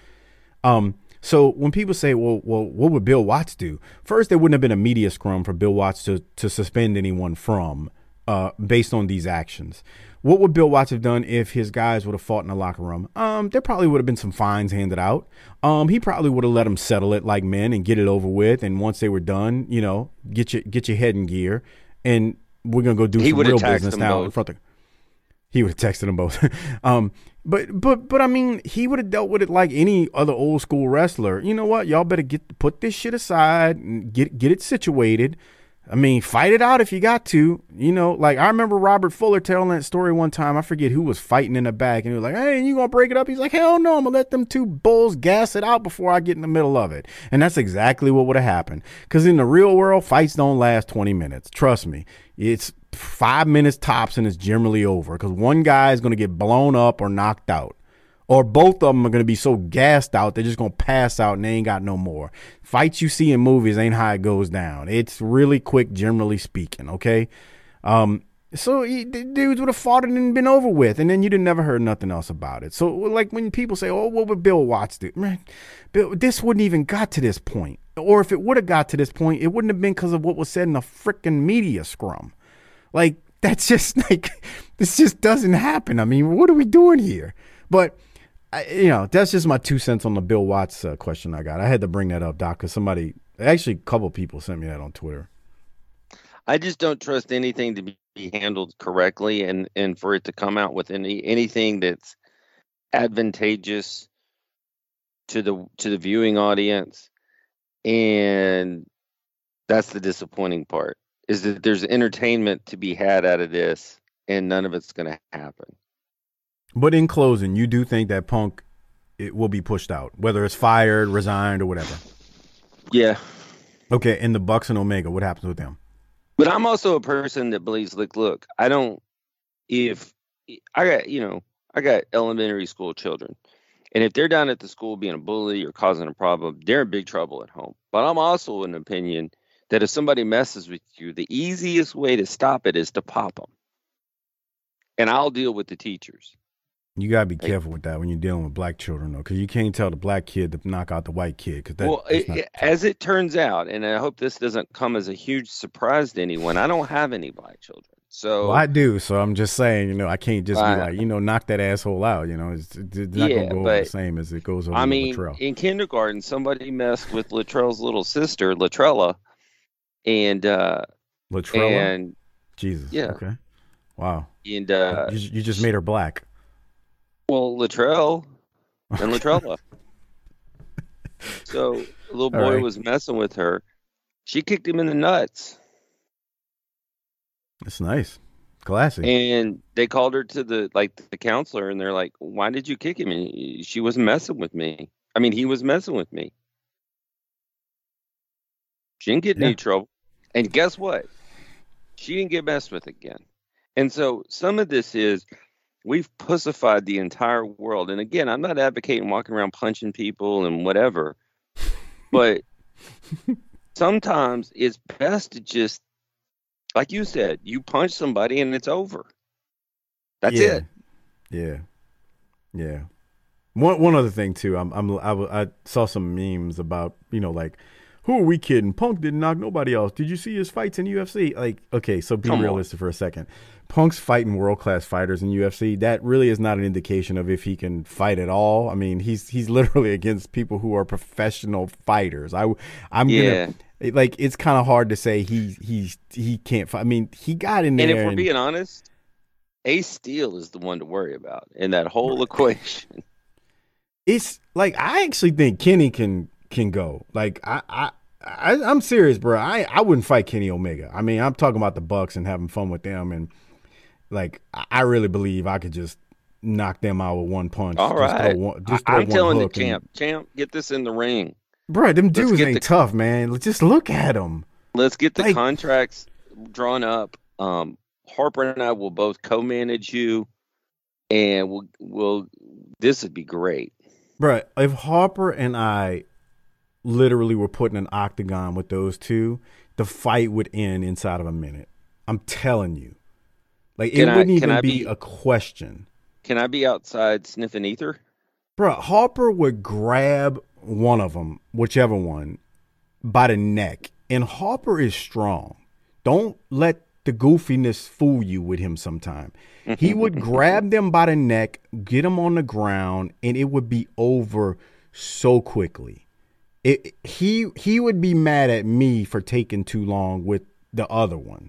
So when people say, well, what would Bill Watts do? First, there wouldn't have been a media scrum for Bill Watts to suspend anyone from based on these actions. What would Bill Watts have done if his guys would have fought in the locker room? There probably would have been some fines handed out. He probably would have let them settle it like men and get it over with. And once they were done, you know, get your head in gear, and we're gonna go do some real business now both. In front of. He would have texted them both. But I mean, he would have dealt with it like any other old school wrestler. You know what? Y'all better put this shit aside and get it situated. I mean, fight it out if you got to, you know, like I remember Robert Fuller telling that story one time. I forget who was fighting in the back, and he was like, "Hey, you gonna break it up?" He's like, "Hell no, I'm gonna let them two bulls gas it out before I get in the middle of it." And that's exactly what would have happened. Cause in the real world, fights don't last 20 minutes. Trust me. It's 5 minutes tops, and it's generally over. Cause one guy is gonna get blown up or knocked out, or both of them are going to be so gassed out they're just going to pass out and they ain't got no more. Fights you see in movies ain't how it goes down. It's really quick, generally speaking, okay? So dudes would have fought it and been over with, and then you'd have never heard nothing else about it. So, like, when people say, "Oh, what would Bill Watts do?" Man, Bill, this wouldn't even got to this point. Or if it would have got to this point, it wouldn't have been because of what was said in a freaking media scrum. Like, that's just, like, this just doesn't happen. I mean, what are we doing here? But you know, that's just my 2 cents on the Bill Watts question I got. I had to bring that up, Doc, because somebody, actually a couple people sent me that on Twitter. I just don't trust anything to be handled correctly, and for it to come out with anything that's advantageous to the viewing audience. And that's the disappointing part, is that there's entertainment to be had out of this, and none of it's going to happen. But in closing, you do think that Punk it will be pushed out, whether it's fired, resigned, or whatever. Yeah. Okay, and the Bucks and Omega, what happens with them? But I'm also a person that believes, like, look, I don't, if I got, you know, I got elementary school children, and if they're down at the school being a bully or causing a problem, they're in big trouble at home. But I'm also in the opinion that if somebody messes with you, the easiest way to stop it is to pop them. And I'll deal with the teachers. You got to be careful with that when you're dealing with black children, though, because you can't tell the black kid to knock out the white kid. Cause that, well, as it turns out, and I hope this doesn't come as a huge surprise to anyone, I don't have any black children. So well, I do. So I'm just saying, you know, I can't just be like, you know, knock that asshole out. You know, it's not going to go over the same as it goes over Latrell. I mean, in kindergarten, somebody messed with Latrell's little sister, Latrella, and Latrella? And, Jesus. Yeah. Okay. Wow. And you just made her black. Well, Latrell and Latrella. So a little boy was messing with her. She kicked him in the nuts. That's nice. Classy. And they called her to the counselor, and they're like, why did you kick him? And she was messing with me. I mean, he was messing with me. She didn't get in any trouble. And guess what? She didn't get messed with again. And so some of this is, we've pussified the entire world. And again, I'm not advocating walking around punching people and whatever, but sometimes it's best to just, like you said, you punch somebody and it's over. That's it. Yeah. Yeah. One other thing too, I saw some memes about, you know, like, who are we kidding? Punk didn't knock nobody else. Did you see his fights in UFC? Like, okay, so be realistic for a second. Punk's fighting world-class fighters in UFC. That really is not an indication of if he can fight at all. I mean, he's literally against people who are professional fighters. I'm gonna like, it's kind of hard to say he can't fight. I mean, he got in there. And if we're being honest, Ace Steel is the one to worry about in that whole equation. It's like, I actually think Kenny can go. Like, I'm serious, bro. I wouldn't fight Kenny Omega. I mean, I'm talking about the Bucks and having fun with them, and like, I really believe I could just knock them out with one punch. All right. I'm telling the champ, get this in the ring. Bro, them dudes ain't tough, man. Just look at them. Let's get the contracts drawn up. Harper and I will both co-manage you, and we'll this would be great. Bro, if Harper and I literally were putting an octagon with those two, the fight would end inside of a minute. I'm telling you. Like, it wouldn't even be a question. Can I be outside sniffing ether? Bro, Harper would grab one of them, whichever one, by the neck. And Harper is strong. Don't let the goofiness fool you with him sometime. He would grab them by the neck, get them on the ground, and it would be over so quickly. He would be mad at me for taking too long with the other one,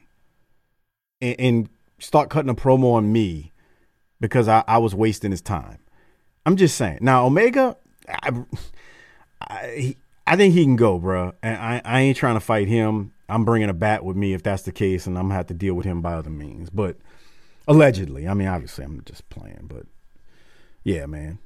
and start cutting a promo on me because I was wasting his time. I'm just saying. Now Omega, I think he can go, bro. And I ain't trying to fight him. I'm bringing a bat with me if that's the case, and I'm gonna have to deal with him by other means. But allegedly, I mean, obviously, I'm just playing. But yeah, man.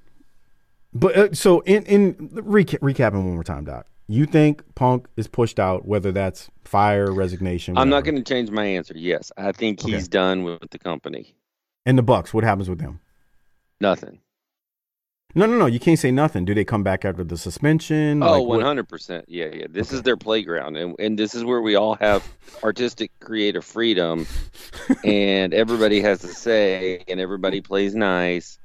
But so recapping one more time, Doc, you think Punk is pushed out, whether that's fire, resignation, whatever. I'm not going to change my answer. Yes, I think he's done with the company. And the Bucks, what happens with them? Nothing. No. You can't say nothing. Do they come back after the suspension? Oh, 100%. Yeah. This is their playground. And this is where we all have artistic creative freedom. And everybody has a say. And everybody plays nice.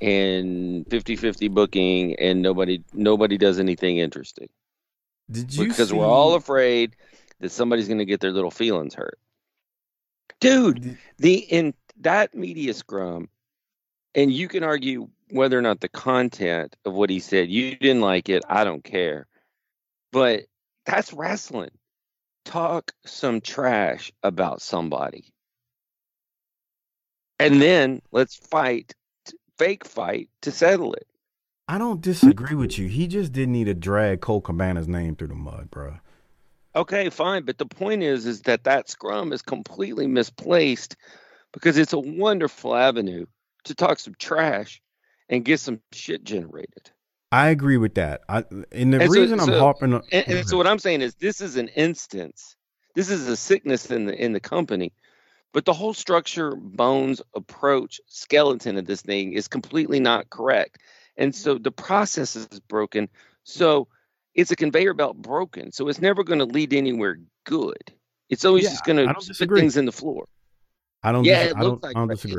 And 50-50 booking, and nobody does anything interesting. Because we're all afraid that somebody's going to get their little feelings hurt. Dude, in that media scrum, and you can argue whether or not the content of what he said, you didn't like it, I don't care. But that's wrestling. Talk some trash about somebody. And then let's fight. Fake fight to settle it. I don't disagree with you. He just didn't need to drag Colt Cabana's name through the mud, bro. Okay, fine. But the point is that that scrum is completely misplaced, because it's a wonderful avenue to talk some trash and get some shit generated. I agree with that. And the reason I'm harping on... And so what I'm saying is this is an instance. This is a sickness in the company. But the whole structure, bones, approach, skeleton of this thing is completely not correct. And so the process is broken. So it's a conveyor belt broken. So it's never going to lead anywhere good. It's always just going to put things in the floor. I don't disagree.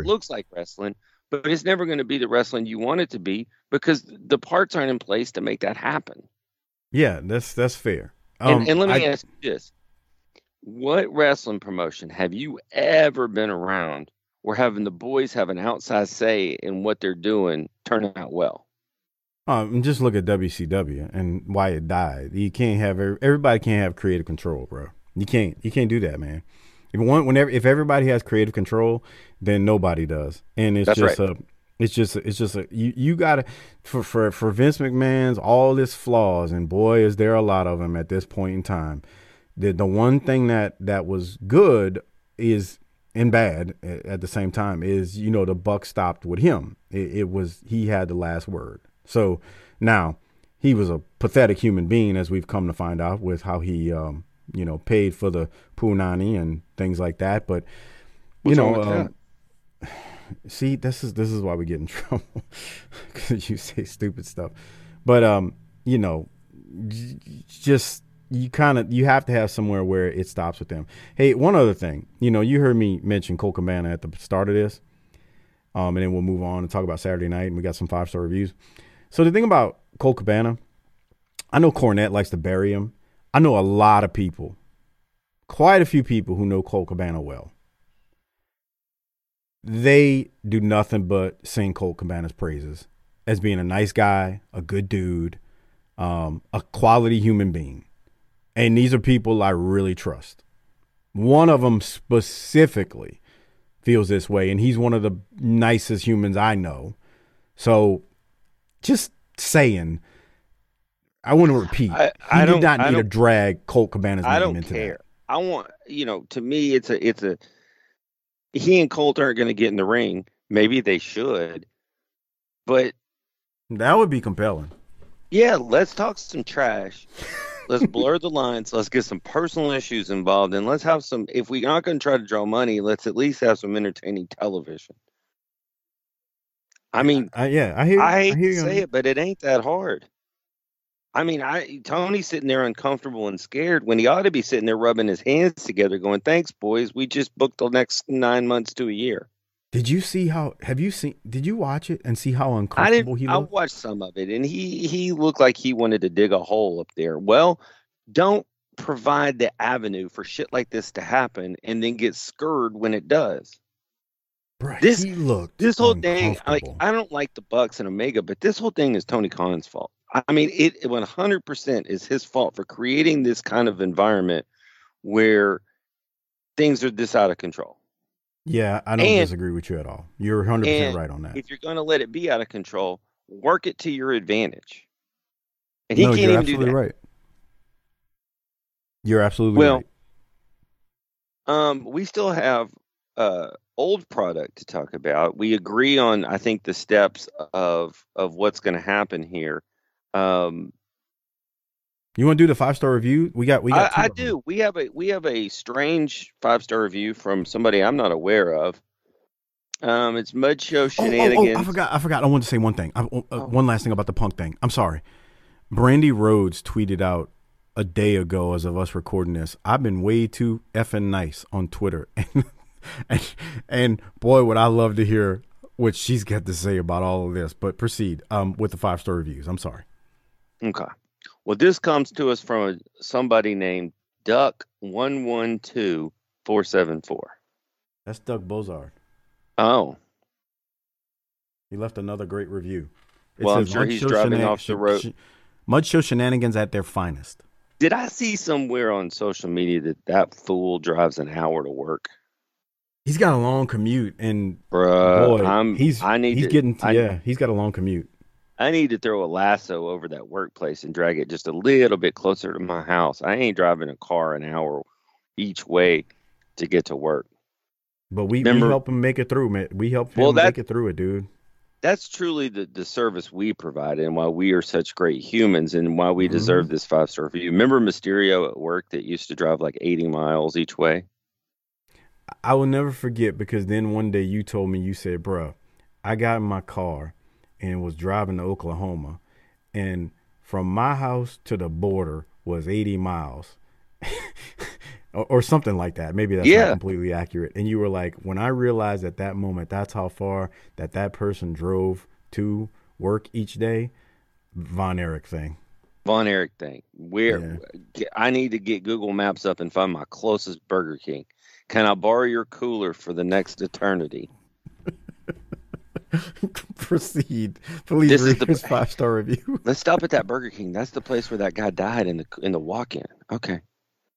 It looks like wrestling, but it's never going to be the wrestling you want it to be because the parts aren't in place to make that happen. Yeah, that's fair. And let me ask you this. What wrestling promotion have you ever been around where having the boys have an outside say in what they're doing turn out well? Just look at WCW and why it died. You can't have everybody can't have creative control, bro. You can't do that, man. If everybody has creative control, then nobody does, and you gotta for Vince McMahon's all his flaws, and boy is there a lot of them at this point in time. The one thing that was good is and bad at the same time is, you know, the buck stopped with him. He had the last word. So now he was a pathetic human being, as we've come to find out with how he paid for the punani and things like that. But see, this is why we get in trouble because you say stupid stuff. But just. You have to have somewhere where it stops with them. Hey, one other thing, you heard me mention Colt Cabana at the start of this, and then we'll move on and talk about Saturday night, and we got some 5-star reviews. So the thing about Colt Cabana, I know Cornette likes to bury him. I know a lot of people, quite a few people who know Colt Cabana well. They do nothing but sing Colt Cabana's praises as being a nice guy, a good dude, a quality human being. And these are people I really trust. One of them specifically feels this way, and he's one of the nicest humans I know. So just saying, I want to repeat, I do not need to drag Colt Cabana's name into that. I don't care. I want, to me, it's he and Colt aren't going to get in the ring. Maybe they should, but. That would be compelling. Yeah, let's talk some trash. Let's blur the lines. Let's get some personal issues involved. And let's have some, if we're not going to try to draw money, let's at least have some entertaining television. I mean, I hate to say it, but it ain't that hard. I mean, Tony's sitting there uncomfortable and scared when he ought to be sitting there rubbing his hands together going, thanks, boys. We just booked the next 9 months to a year. Did you watch it and see how uncomfortable he looked? I watched some of it, and he looked like he wanted to dig a hole up there. Well, don't provide the avenue for shit like this to happen and then get scurred when it does. Bruh, this whole thing, I don't like the Bucks and Omega, but this whole thing is Tony Khan's fault. I mean, it 100% is his fault for creating this kind of environment where things are this out of control. Yeah, I don't disagree with you at all. You're 100% right on that. If you're going to let it be out of control, work it to your advantage. And he can't even do that. You're absolutely right. We still have old product to talk about. We agree on, I think, the steps of what's going to happen here. You want to do the 5-star review? We got. I do. We have a strange 5-star review from somebody I'm not aware of. It's Mud Show Shenanigans. I forgot. I wanted to say one thing. One last thing about the Punk thing. I'm sorry. Brandy Rhodes tweeted out a day ago, as of us recording this, I've been way too effing nice on Twitter, and boy, would I love to hear what she's got to say about all of this. But proceed with the 5-star reviews. I'm sorry. Okay. Well, this comes to us from somebody named Duck 112474. That's Doug Bozard. Oh, he left another great review. I'm sure he's driving off the road. Mud Show Shenanigans at their finest. Did I see somewhere on social media that fool drives an hour to work? He's got a long commute, and he's got a long commute. I need to throw a lasso over that workplace and drag it just a little bit closer to my house. I ain't driving a car an hour each way to get to work. But we help him make it through, man. We help him make it through it, dude. that's truly the service we provide, and why we are such great humans, and why we deserve this 5-star review. Remember Mysterio at work that used to drive like 80 miles each way? I will never forget, because then one day you told me, you said, bro, I got in my car and was driving to Oklahoma, and from my house to the border was 80 miles or something like that. Maybe that's not completely accurate. And you were like, when I realized at that moment, that's how far that person drove to work each day. Von Erich thing. Where I need to get Google Maps up and find my closest Burger King. Can I borrow your cooler for the next eternity? Proceed. Please read this 5-star review. Let's stop at that Burger King. That's the place where that guy died in the walk-in. Okay.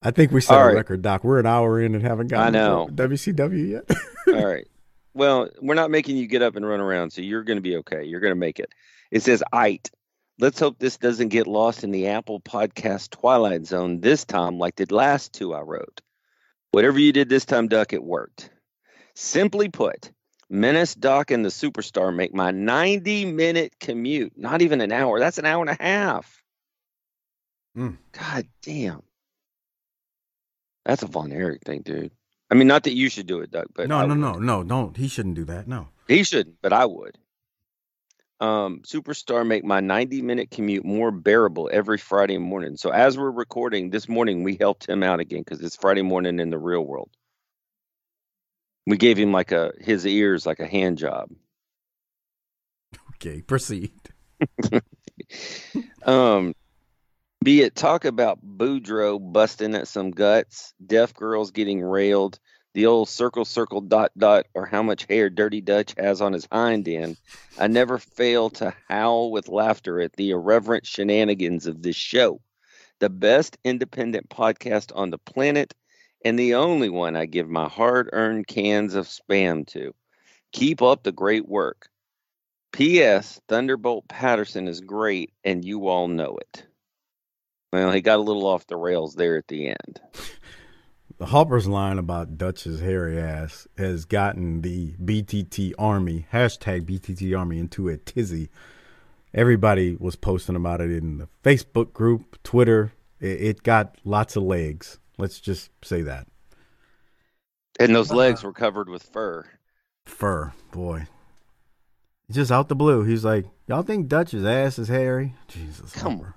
I think we set a record, Doc. We're an hour in and haven't gotten WCW yet. All right. Well, we're not making you get up and run around, so you're going to be okay. You're going to make it. It says, "Ite. Let's hope this doesn't get lost in the Apple Podcast Twilight Zone this time like the last two I wrote. Whatever you did this time, Duck, it worked. Simply put, Menace, Doc, and the Superstar make my 90-minute commute. Not even an hour. That's an hour and a half." God damn. That's a Von Erich thing, dude. I mean, not that you should do it, Doug, but no, don't. He shouldn't do that. No, he shouldn't, but I would. Superstar make my 90-minute commute more bearable every Friday morning. So as we're recording this morning, we helped him out again because it's Friday morning in the real world. We gave him his ears like a hand job. Okay, proceed. Be it talk about Boudreaux busting at some guts, deaf girls getting railed, the old circle, .. or how much hair Dirty Dutch has on his hind end, I never fail to howl with laughter at the irreverent shenanigans of this show. The best independent podcast on the planet, and the only one I give my hard-earned cans of spam to. Keep up the great work. P.S. Thunderbolt Patterson is great, and you all know it. Well, he got a little off the rails there at the end. The Hopper's line about Dutch's hairy ass has gotten the BTT Army, hashtag BTT Army, into a tizzy. Everybody was posting about it in the Facebook group, Twitter. It got lots of legs. Let's just say that. And those legs were covered with fur. Fur, boy. Just out the blue. He's like, y'all think Dutch's ass is hairy? Jesus. Come on.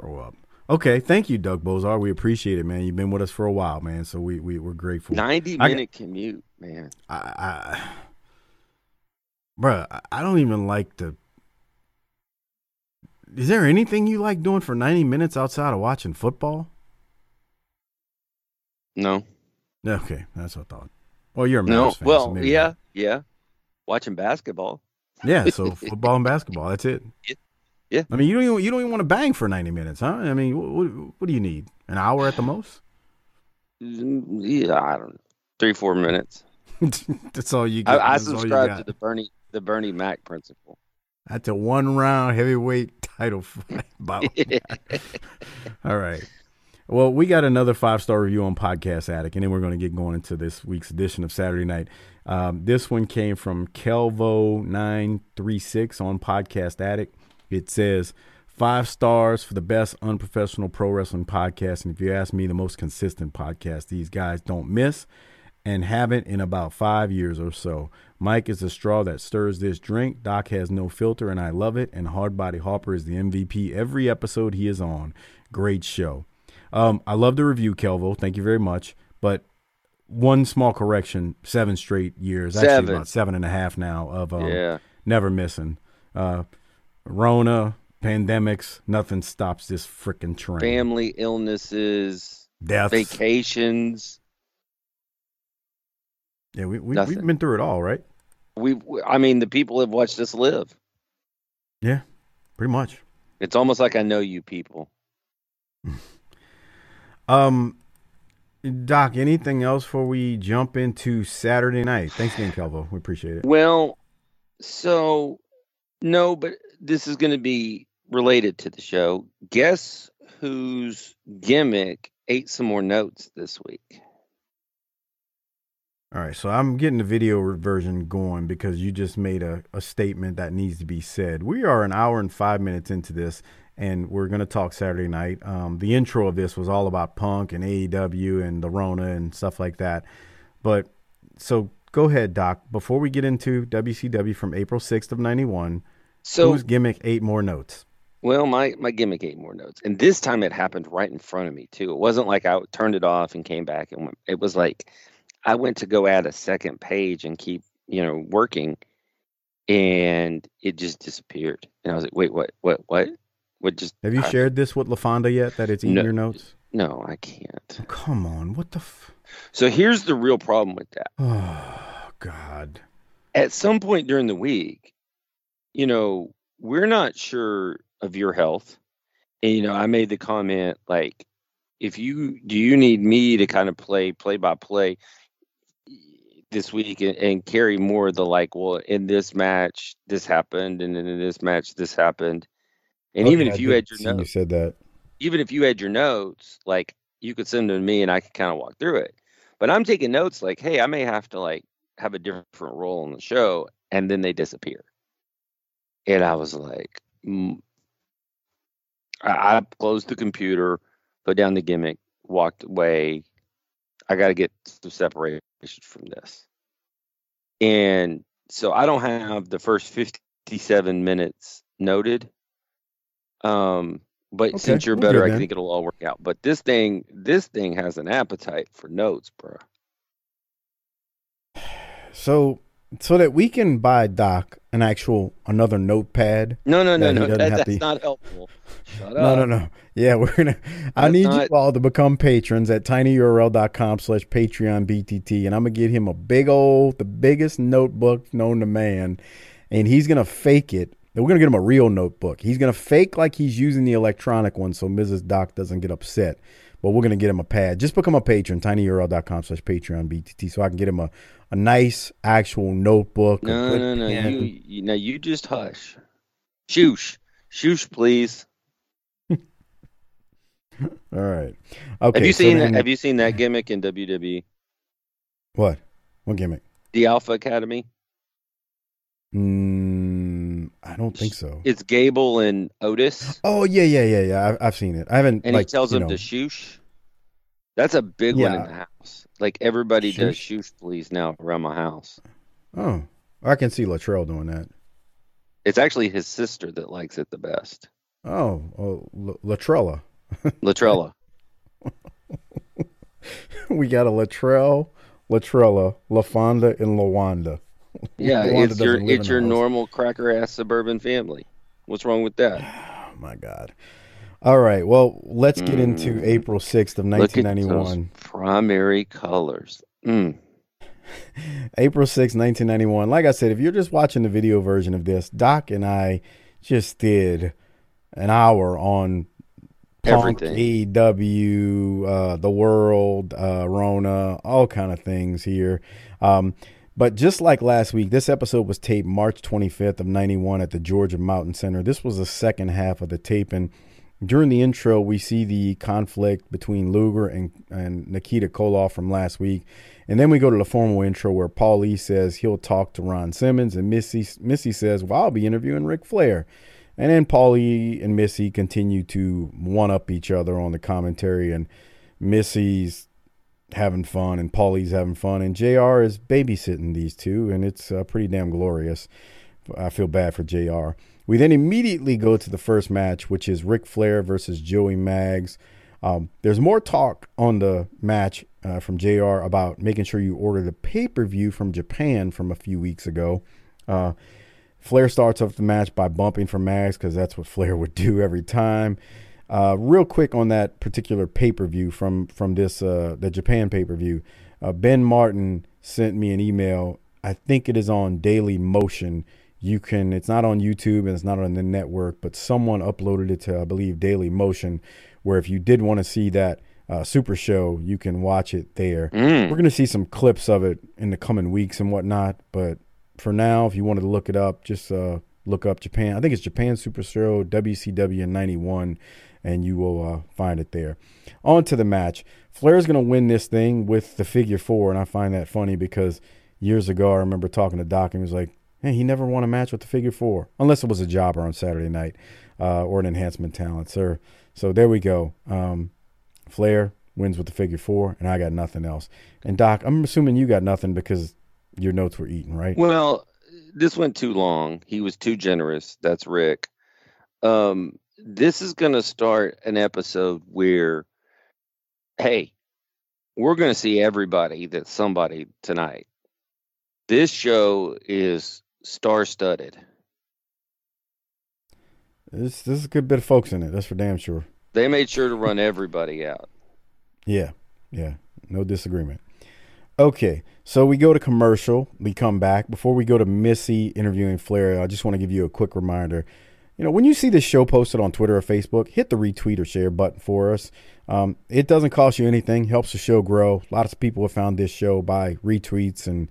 Grow up. Okay, thank you, Doug Bozard. We appreciate it, man. You've been with us for a while, man, so we're grateful. 90-minute commute, man. I don't even like to... Is there anything you like doing for 90 minutes outside of watching football? No. Okay, that's what I thought. Well, you're a Mariners fan. Well, so maybe yeah. Watching basketball. Yeah, so football and basketball, that's it. Yeah. I mean, you don't even want to bang for 90 minutes, huh? I mean, what do you need? An hour at the most? Yeah, I don't know. 3-4 minutes. That's all you get. I subscribe to the Bernie Mac principle. That's a one-round heavyweight title fight. All right. Well, we got another 5-star review on Podcast Attic, and then we're going to get going into this week's edition of Saturday Night. This one came from Kelvo936 on Podcast Attic. It says, 5 stars for the best unprofessional pro wrestling podcast. And if you ask me, the most consistent podcast. These guys don't miss and haven't in about 5 years or so. Mike is the straw that stirs this drink. Doc has no filter, and I love it. And Hardbody Hopper is the MVP every episode he is on. Great show. I love the review, Kelvo. Thank you very much. But one small correction, 7 straight years. Actually, about 7.5 now of never missing. Rona, pandemics, nothing stops this freaking train. Family illnesses, deaths, vacations. Yeah, we've been through it all, right? I mean, the people have watched us live. Yeah, pretty much. It's almost like I know you people. Doc, anything else before we jump into Saturday night? Thanks again, Calvo. We appreciate it. Well, so... No, but this is going to be related to the show. Guess whose gimmick ate some more notes this week? All right, so I'm getting the video version going because you just made a statement that needs to be said. We are an hour and 5 minutes into this, and we're going to talk Saturday night. The intro of this was all about Punk and AEW and the Rona and stuff like that. But so go ahead, Doc. Before we get into WCW from April 6th of 91, so, whose gimmick ate more notes? Well, my gimmick ate more notes. And this time it happened right in front of me, too. It wasn't like I turned it off and came back. And it was like... I went to go add a second page and keep, working, and it just disappeared. And I was like, wait, what? What just have you shared this with LaFonda yet, that it's in your notes? No, I can't. Come on, what the So here's the real problem with that. Oh, God. At some point during the week, we're not sure of your health. And, I made the comment, like, do you need me to kind of play by play this week and carry more of the in this match this happened, and in this match this happened, and even if you had your notes, like, you could send them to me and I could kind of walk through it. But I'm taking notes like, hey, I may have to have a different role on the show, and then they disappear, and I was like, I closed the computer, go down the gimmick, walked away. I got to get some separation from this. And so I don't have the first 57 minutes noted. But okay, since you're better, I think it'll all work out. But this thing has an appetite for notes, bro. So that we can buy Doc an another notepad. No. That's not helpful. Shut up. No. Yeah, we're going to... I need you all to become patrons at tinyurl.com/PatreonBTT, and I'm going to get him the biggest notebook known to man, and he's going to fake it. We're going to get him a real notebook. He's going to fake like he's using the electronic one so Mrs. Doc doesn't get upset. But we're going to get him a pad. Just become a patron, tinyurl.com/PatreonBTT, so I can get him a nice actual notebook. No. You just hush. Shoosh, please. All right. Okay. Have you seen that gimmick in WWE? What gimmick? The Alpha Academy. I don't think so. It's Gable and Otis. Oh, yeah. I've seen it. I haven't. And he tells them to shoosh. That's a big one in the house. Like, everybody does shoosh please now around my house. Oh, I can see Latrell doing that. It's actually his sister that likes it the best. Oh, Latrella. Latrella. We got a Latrell, Latrella, LaFonda, and LaWanda. Yeah, it's your normal cracker-ass suburban family. What's wrong with that? Oh, my God. All right, well, let's get into April 6th of 1991. Look at those primary colors. April 6th, 1991. Like I said, if you're just watching the video version of this, Doc and I just did an hour on Punk, everything. AEW, The World, Rona, all kind of things here. But just like last week, this episode was taped March 25th of 91 at the Georgia Mountain Center. This was the second half of the taping. During the intro, we see the conflict between Luger and Nikita Koloff from last week. And then we go to the formal intro where Paul E. says he'll talk to Ron Simmons, and Missy says, well, I'll be interviewing Ric Flair. And then Paul E. and Missy continue to one-up each other on the commentary, and Missy's having fun and Paulie's having fun, and JR is babysitting these two, and it's pretty damn glorious. I feel bad for JR. We then immediately go to the first match, which is Ric Flair versus Joey Maggs. There's more talk on the match from JR about making sure you order the pay-per-view from Japan from a few weeks ago. Flair starts off the match by bumping for Maggs because that's what Flair would do every time. Real quick on that particular pay-per-view from this, the Japan pay-per-view, Ben Martin sent me an email. I think it is on Daily Motion. It's not on YouTube and it's not on the network, but someone uploaded it to, I believe, Daily Motion, where if you did want to see that Super Show, you can watch it there. We're going to see some clips of it in the coming weeks and whatnot, but for now, if you wanted to look it up, just look up Japan. I think it's Japan Super Show WCW in 91. and you will find it there. On to the match. Flair's going to win this thing with the figure four, and I find that funny because years ago I remember talking to Doc, and he was like, hey, he never won a match with the figure four, unless it was a jobber on Saturday night or an enhancement talent, sir. So there we go. Flair wins with the figure four, and I got nothing else. And, Doc, I'm assuming you got nothing because your notes were eaten, right? Well, this went too long. He was too generous. That's Rick. This is going to start an episode where, hey, we're going to see everybody that's somebody tonight. This show is star-studded. This is a good bit of folks in it. That's for damn sure. They made sure to run everybody out. Yeah. No disagreement. Okay, so we go to commercial. We come back. Before we go to Missy interviewing Flair, I just want to give you a quick reminder. You know, when you see this show posted on Twitter or Facebook, hit the retweet or share button for us. It doesn't cost you anything. Helps the show grow. Lots of people have found this show by retweets and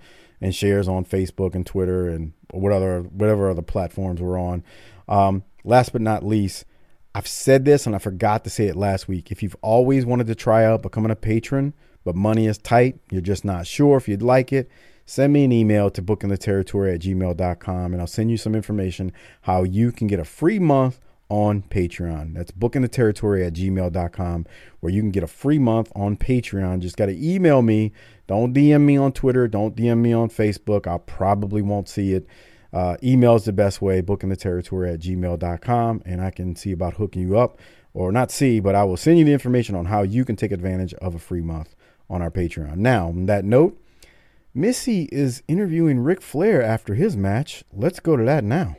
shares on Facebook and Twitter and whatever other platforms we're on. Last but not least, I've said this and I forgot to say it last week. If you've always wanted to try out becoming a patron, but money is tight, you're just not sure if you'd like it, send me an email to bookingtheterritory@gmail.com, and I'll send you some information how you can get a free month on Patreon. That's bookingtheterritory@gmail.com, where you can get a free month on Patreon. Just got to email me. Don't DM me on Twitter. Don't DM me on Facebook. I probably won't see it. Email is the best way, bookingtheterritory@gmail.com, and I can see about hooking you up, or not see, but I will send you the information on how you can take advantage of a free month on our Patreon. Now, on that note, Missy is interviewing Ric Flair after his match. Let's go to that now.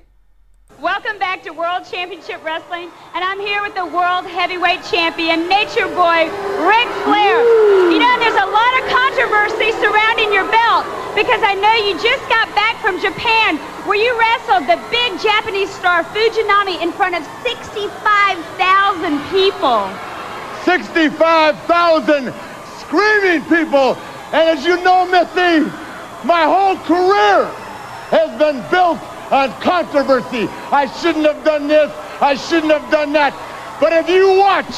Welcome back to World Championship Wrestling, and I'm here with the World Heavyweight Champion, Nature Boy, Ric Flair. You know, there's a lot of controversy surrounding your belt, because I know you just got back from Japan, where you wrestled the big Japanese star, Fujinami, in front of 65,000 people. 65,000 screaming people! And as you know, Missy, my whole career has been built on controversy. I shouldn't have done this. I shouldn't have done that. But if you watch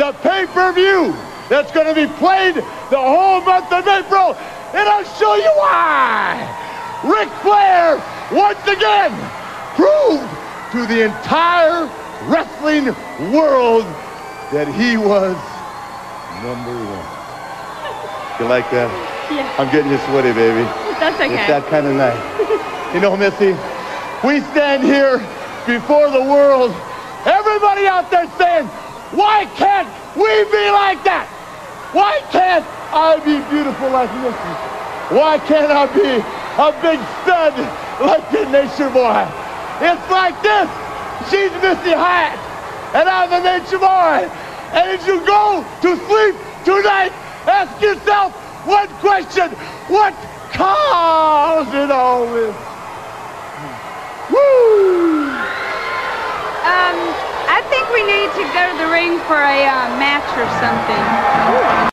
the pay-per-view that's going to be played the whole month of April, it'll show you why. Ric Flair, once again, proved to the entire wrestling world that he was number one. You like that? Yeah. I'm getting you sweaty, baby. That's okay. It's that kind of night. You know, Missy, we stand here before the world. Everybody out there saying, why can't we be like that? Why can't I be beautiful like Missy? Why can't I be a big stud like the Nature Boy? It's like this. She's Missy Hyatt, and I'm the Nature Boy. And as you go to sleep tonight, ask yourself one question. What caused it all this? Woo! I think we need to go to the ring for a match or something.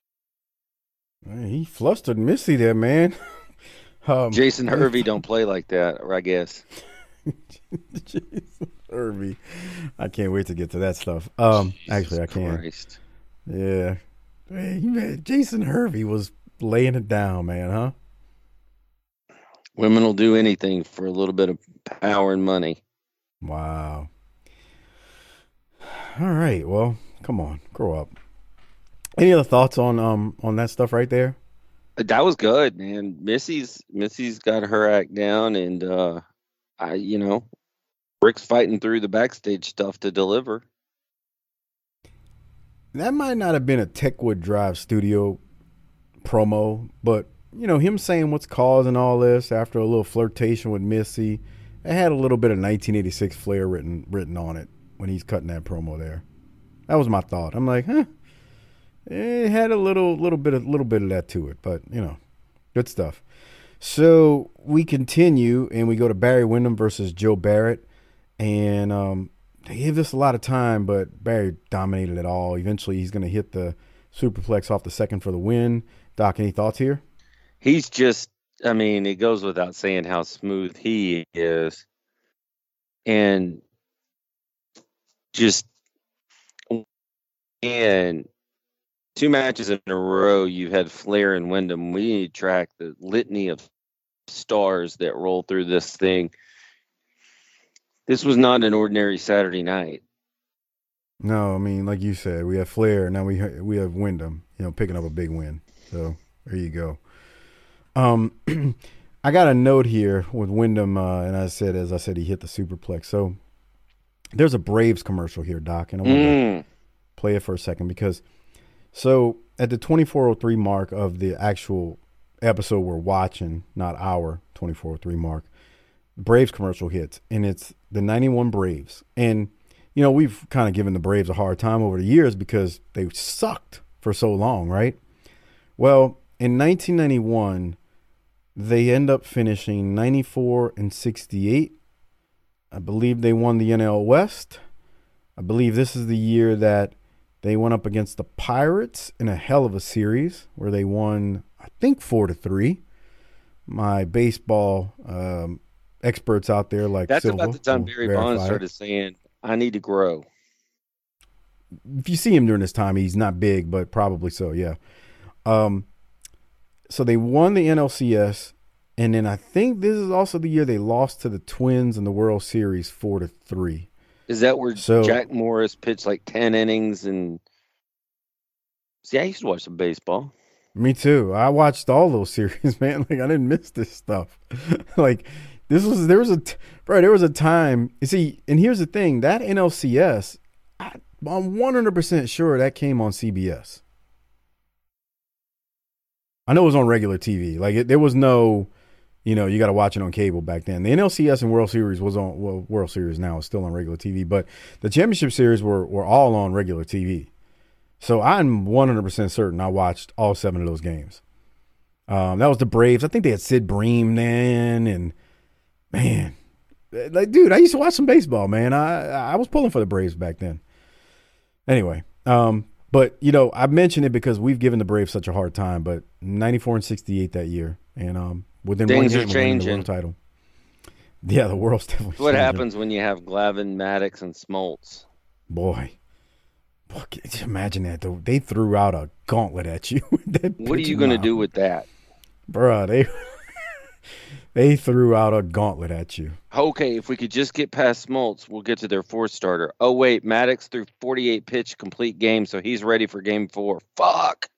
Man, he flustered Missy there, man. Jason Hervey don't play like that, or I guess. Jason Hervey. I can't wait to get to that stuff. Actually, I can't. Christ. Yeah. Man, Jason Hervey was laying it down, man, huh? Women will do anything for a little bit of power and money. Wow. All right, well, come on, grow up. Any other thoughts on that stuff right there? That was good, man. Missy's got her act down, and Rick's fighting through the backstage stuff to deliver. That might not have been a Techwood Drive studio promo, but, you know, him saying what's causing all this after a little flirtation with Missy, it had a little bit of 1986 Flair written on it when he's cutting that promo there. That was my thought. I'm like, huh? It had a little bit of that to it, but, you know, good stuff. So we continue, and we go to Barry Windham versus Joe Barrett, and they gave this a lot of time, but Barry dominated it all. Eventually, he's going to hit the superplex off the second for the win. Doc, any thoughts here? He's just, I mean, it goes without saying how smooth he is. And just And two matches in a row, you had Flair and Windham. We track the litany of stars that roll through this thing. This was not an ordinary Saturday night. No, I mean, like you said, we have Flair. Now we have Windham, you know, picking up a big win. So there you go. I got a note here with Windham, and as I said, he hit the superplex. So there's a Braves commercial here, Doc, and I want to play it for a second because so at the 24:03 mark of the actual episode we're watching, not our 24:03 mark, Braves commercial hits, and it's the 91 Braves. And, you know, we've kind of given the Braves a hard time over the years because they sucked for so long, right? Well, in 1991, they end up finishing 94-68. I believe they won the NL West. I believe this is the year that they went up against the Pirates in a hell of a series where they won, I think, 4-3. My baseball experts out there like that's Silva, about the time Barry Bonds started saying, I need to grow. If you see him during this time, he's not big, but probably so, yeah. So they won the NLCS, and then I think this is also the year they lost to the Twins in the World Series 4-3. Is that where Jack Morris pitched like 10 innings? And see, I used to watch some baseball. Me too. I watched all those series, man. Like I didn't miss this stuff. Like there was a time. You see, and here's the thing: that NLCS, I'm 100% sure that came on CBS. I know it was on regular TV. Like there was no, you know, you got to watch it on cable back then. The NLCS and World Series was on World Series now is still on regular TV, but the championship series were all on regular TV. So I'm 100% certain I watched all 7 of those games. That was the Braves. I think they had Sid Bream then, and man, like dude, I used to watch some baseball, man. I was pulling for the Braves back then. Anyway, but, you know, I mentioned it because we've given the Braves such a hard time, but 94-68 that year. And within things 1 year, they won the world title. Yeah, the world's definitely changing. What happens when you have Glavin, Maddux, and Smoltz? Boy. Fuck, imagine that, though. They threw out a gauntlet at you. What are you going to do with that? Bruh, they threw out a gauntlet at you. Okay, if we could just get past Smoltz, we'll get to their fourth starter. Oh, wait, Maddux threw 48 pitch complete game, so he's ready for game 4. Fuck.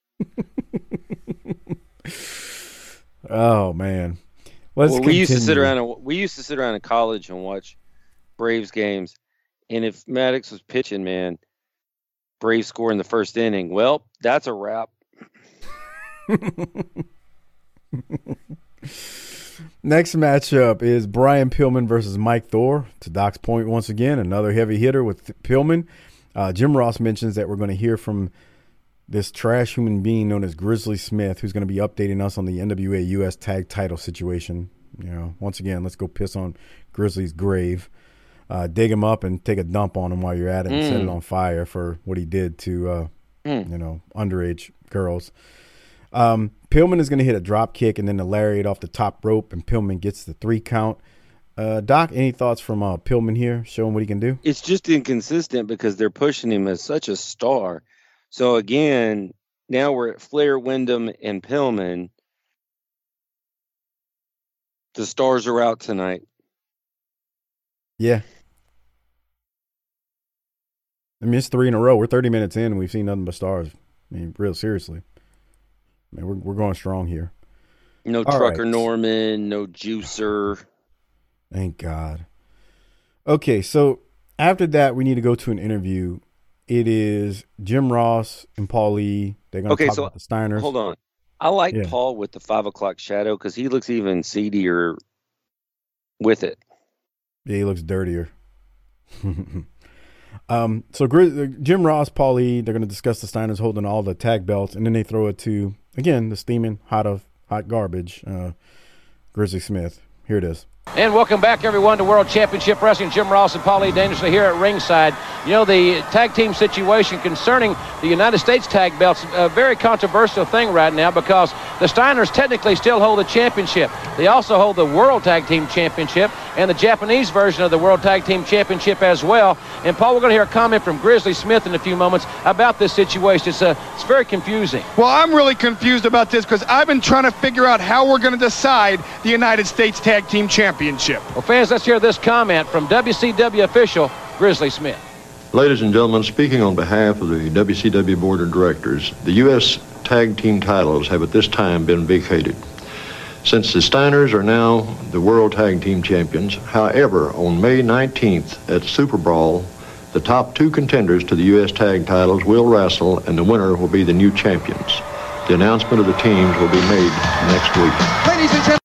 Oh, man. We used to sit around in college and watch Braves games, and if Maddux was pitching, man, Braves score in the first inning. Well, that's a wrap. Next matchup is Brian Pillman versus Mike Thor. To Doc's point, once again, another heavy hitter with Pillman. Jim Ross mentions that we're going to hear from this trash human being known as Grizzly Smith, who's going to be updating us on the NWA U.S. tag title situation. You know, once again, let's go piss on Grizzly's grave. Dig him up and take a dump on him while you're at it and set it on fire for what he did to, you know, underage girls. Pillman is going to hit a drop kick and then the lariat off the top rope, and Pillman gets the 3 count. Doc, any thoughts from Pillman here, showing what he can do? It's just inconsistent because they're pushing him as such a star. So, again, now we're at Flair, Windham, and Pillman. The stars are out tonight. Yeah. I mean, it's 3 in a row. We're 30 minutes in, and we've seen nothing but stars. I mean, real seriously. Man, we're going strong here. No Trucker Norman, no Juicer. Thank God. Okay, so after that, we need to go to an interview. It is Jim Ross and Paul E. They're going to talk about the Steiners. Hold on. I like Paul with the 5 o'clock shadow because he looks even seedier with it. Yeah, he looks dirtier. So Jim Ross, Paul E., they're going to discuss the Steiners holding all the tag belts, and then they throw it to, again, the steaming hot garbage, Grizzly Smith. Here it is. And welcome back, everyone, to World Championship Wrestling. Jim Ross and Paul E. Dangerously here at ringside. You know, the tag team situation concerning the United States tag belts, a very controversial thing right now because the Steiners technically still hold the championship. They also hold the World Tag Team Championship and the Japanese version of the World Tag Team Championship as well. And, Paul, we're going to hear a comment from Grizzly Smith in a few moments about this situation. It's very confusing. Well, I'm really confused about this because I've been trying to figure out how we're going to decide the United States Tag Team Championship. Well, fans, let's hear this comment from WCW official Grizzly Smith. Ladies and gentlemen, speaking on behalf of the WCW Board of Directors, the U.S. Tag Team titles have at this time been vacated. Since the Steiners are now the World Tag Team Champions, however, on May 19th at Super Brawl, the top two contenders to the U.S. Tag titles will wrestle, and the winner will be the new champions. The announcement of the teams will be made next week. Ladies and gentlemen.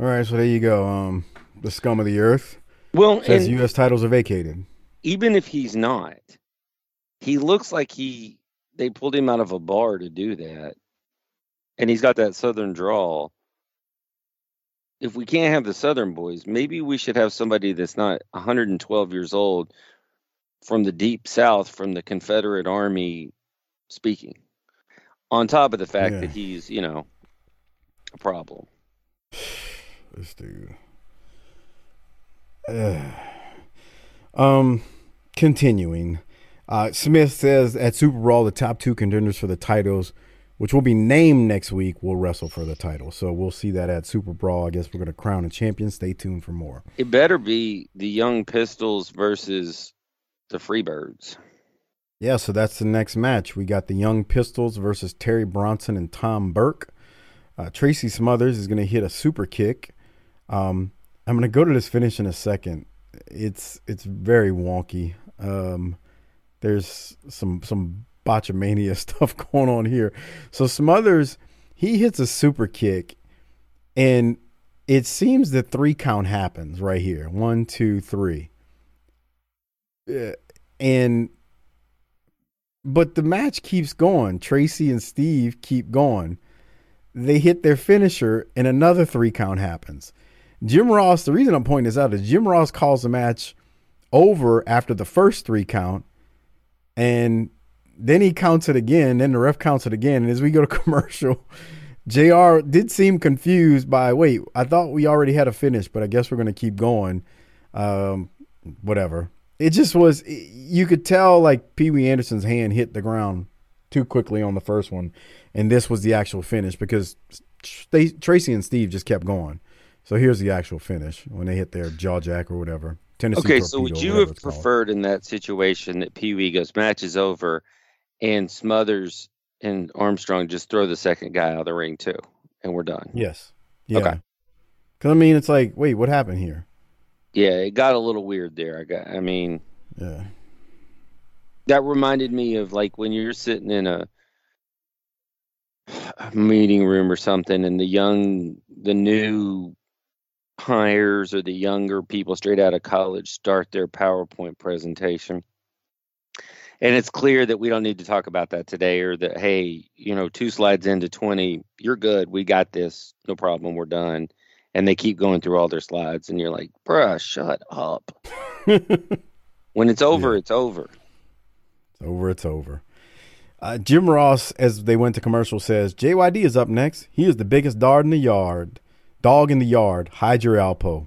All right, so there you go. The scum of the earth. Well, says U.S. titles are vacated. Even if he's not, he looks like they pulled him out of a bar to do that, and he's got that southern drawl. If we can't have the southern boys, maybe we should have somebody that's not 112 years old from the deep south, from the Confederate Army, speaking. On top of the fact that he's, you know, a problem. This dude. Continuing. Smith says at Super Bowl, the top two contenders for the titles, which will be named next week, will wrestle for the title. So we'll see that at Super Brawl. I guess we're going to crown a champion. Stay tuned for more. It better be the Young Pistols versus the Freebirds. Yeah, so that's the next match. We got the Young Pistols versus Terry Bronson and Tom Burke. Tracy Smothers is going to hit a super kick. I'm going to go to this finish in a second. It's very wonky. There's some botchamania stuff going on here. So Smothers, he hits a super kick, and it seems the 3 count happens right here. 1, 2, 3. But the match keeps going. Tracy and Steve keep going. They hit their finisher, and another 3 count happens. Jim Ross, the reason I'm pointing this out is Jim Ross calls the match over after the first 3 count, and then he counts it again, then the ref counts it again, and as we go to commercial, JR did seem confused by, wait, I thought we already had a finish, but I guess we're going to keep going. Whatever. It just was, you could tell like Pee Wee Anderson's hand hit the ground too quickly on the first one, and this was the actual finish because Tracy and Steve just kept going. So here's the actual finish when they hit their jaw jack or whatever. Tennessee torpedo, so would you have preferred in that situation that Pee Wee goes, match is over, and Smothers and Armstrong just throw the second guy out of the ring too, and we're done? Yes. Yeah. Okay. Because, I mean, it's like, wait, what happened here? Yeah, it got a little weird there. Yeah. That reminded me of, like, when you're sitting in a meeting room or something, and the new hires or the younger people straight out of college start their PowerPoint presentation, and it's clear that we don't need to talk about that today, or that, hey, you know, 2 slides into 20, you're good, we got this, no problem, we're done, and they keep going through all their slides, and you're like, bruh, shut up. When it's over, yeah. It's over. Jim Ross, as they went to commercial, says JYD is up next. He is the biggest dog in the yard, hide your Alpo.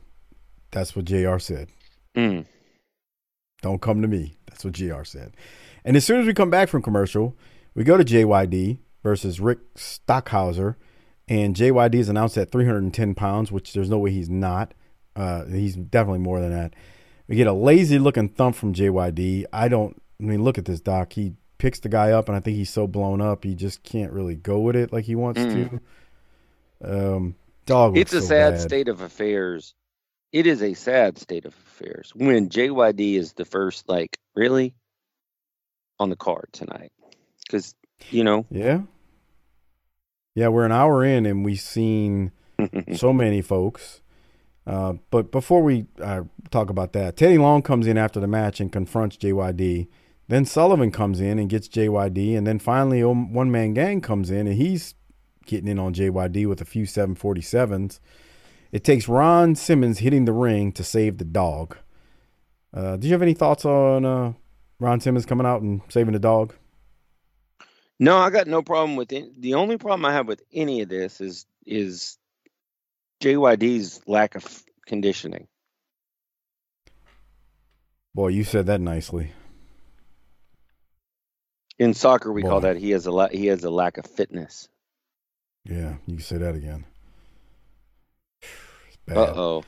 That's what JR said. Don't come to me. That's what JR said. And as soon as we come back from commercial, we go to JYD versus Rick Stockhauser. And JYD is announced at 310 pounds, which there's no way he's not. He's definitely more than that. We get a lazy looking thump from JYD. Look at this, Doc. He picks the guy up, and I think he's so blown up, he just can't really go with it like he wants to. It's a sad state of affairs. It is a sad state of affairs when JYD is the first, like, really on the card tonight. Because, you know. Yeah, we're an hour in and we've seen so many folks. But before we talk about that, Teddy Long comes in after the match and confronts JYD. Then Sullivan comes in and gets JYD. And then finally, One Man Gang comes in and he's getting in on JYD with a few 747s. It takes Ron Simmons hitting the ring to save the dog. Do you have any thoughts on Ron Simmons coming out and saving the dog? No, I got no problem with it. The only problem I have with any of this is JYD's lack of conditioning. Boy, you said that nicely. In soccer, we call that he has a lack of fitness. Yeah, you can say that again. Uh-oh.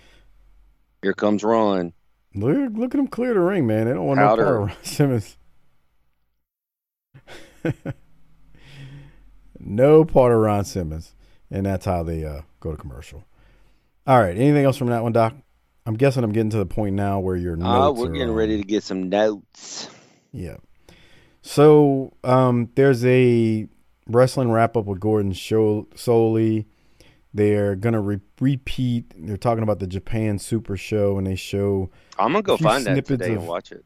Here comes Ron. Look at him clear the ring, man. They don't want no part of Ron Simmons. No part of Ron Simmons. And that's how they go to commercial. All right. Anything else from that one, Doc? I'm guessing I'm getting to the point now where your notes we're getting ready to get some notes. Yeah. So there's a wrestling wrap-up with Gordon Soley. They're going to repeat. They're talking about the Japan Super Show, and they show... I'm going to go find that today and watch it.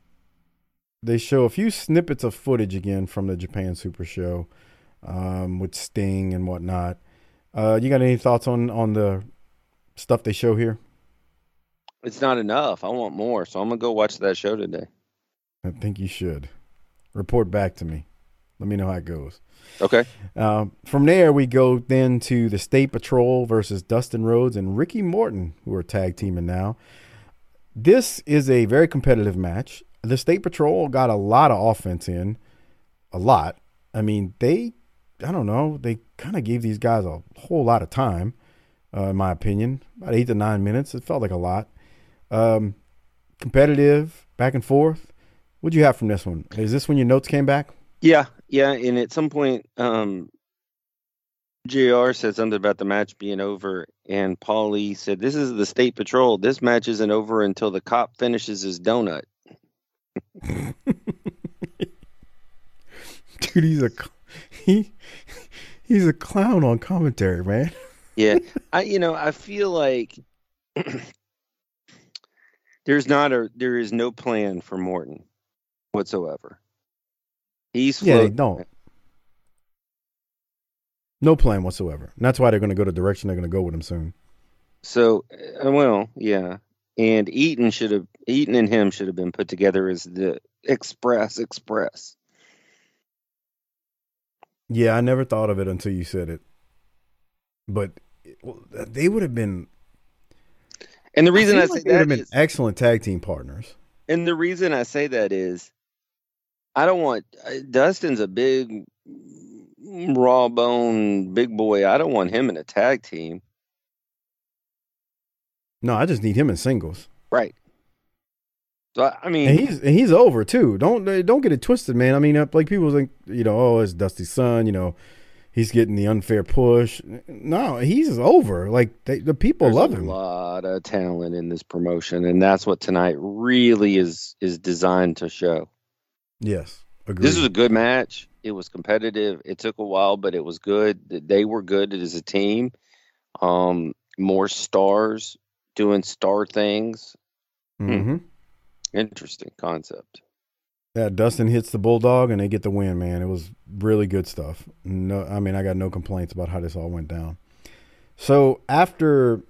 They show a few snippets of footage again from the Japan Super Show with Sting and whatnot. You got any thoughts on the stuff they show here? It's not enough. I want more, so I'm going to go watch that show today. I think you should. Report back to me. Let me know how it goes. Okay. From there, we go then to the State Patrol versus Dustin Rhodes and Ricky Morton, who are tag teaming now. This is a very competitive match. The State Patrol got a lot of offense in. A lot. I mean, they kind of gave these guys a whole lot of time, in my opinion. About 8 to 9 minutes. It felt like a lot. Competitive, back and forth. What'd you have from this one? Is this when your notes came back? Yeah, and at some point, JR said something about the match being over, and Paul E. said, "This is the State Patrol. This match isn't over until the cop finishes his donut." Dude, he's a clown on commentary, man. Yeah, I feel like there is no plan for Morton whatsoever. He's floating. No plan whatsoever. And that's why they're going to go the direction they're going to go with him soon. So, yeah. And Eaton and him should have been put together as the Express. Yeah, I never thought of it until you said it. But they would have been. And the reason I say that would have been excellent tag team partners. And the reason I say that is, I don't want Dustin's a big raw bone big boy. I don't want him in a tag team. No, I just need him in singles. Right. So I mean, and he's over too. Don't get it twisted, man. I mean, like people think, oh, it's Dusty's son. He's getting the unfair push. No, he's over. Like the people love him. There's a lot of talent in this promotion, and that's what tonight really is designed to show. Yes, agreed. This was a good match. It was competitive. It took a while, but it was good. They were good as a team. More stars doing star things. Mm-hmm. Interesting concept. Yeah, Dustin hits the bulldog and they get the win, man. It was really good stuff. No, I mean, I got no complaints about how this all went down. So after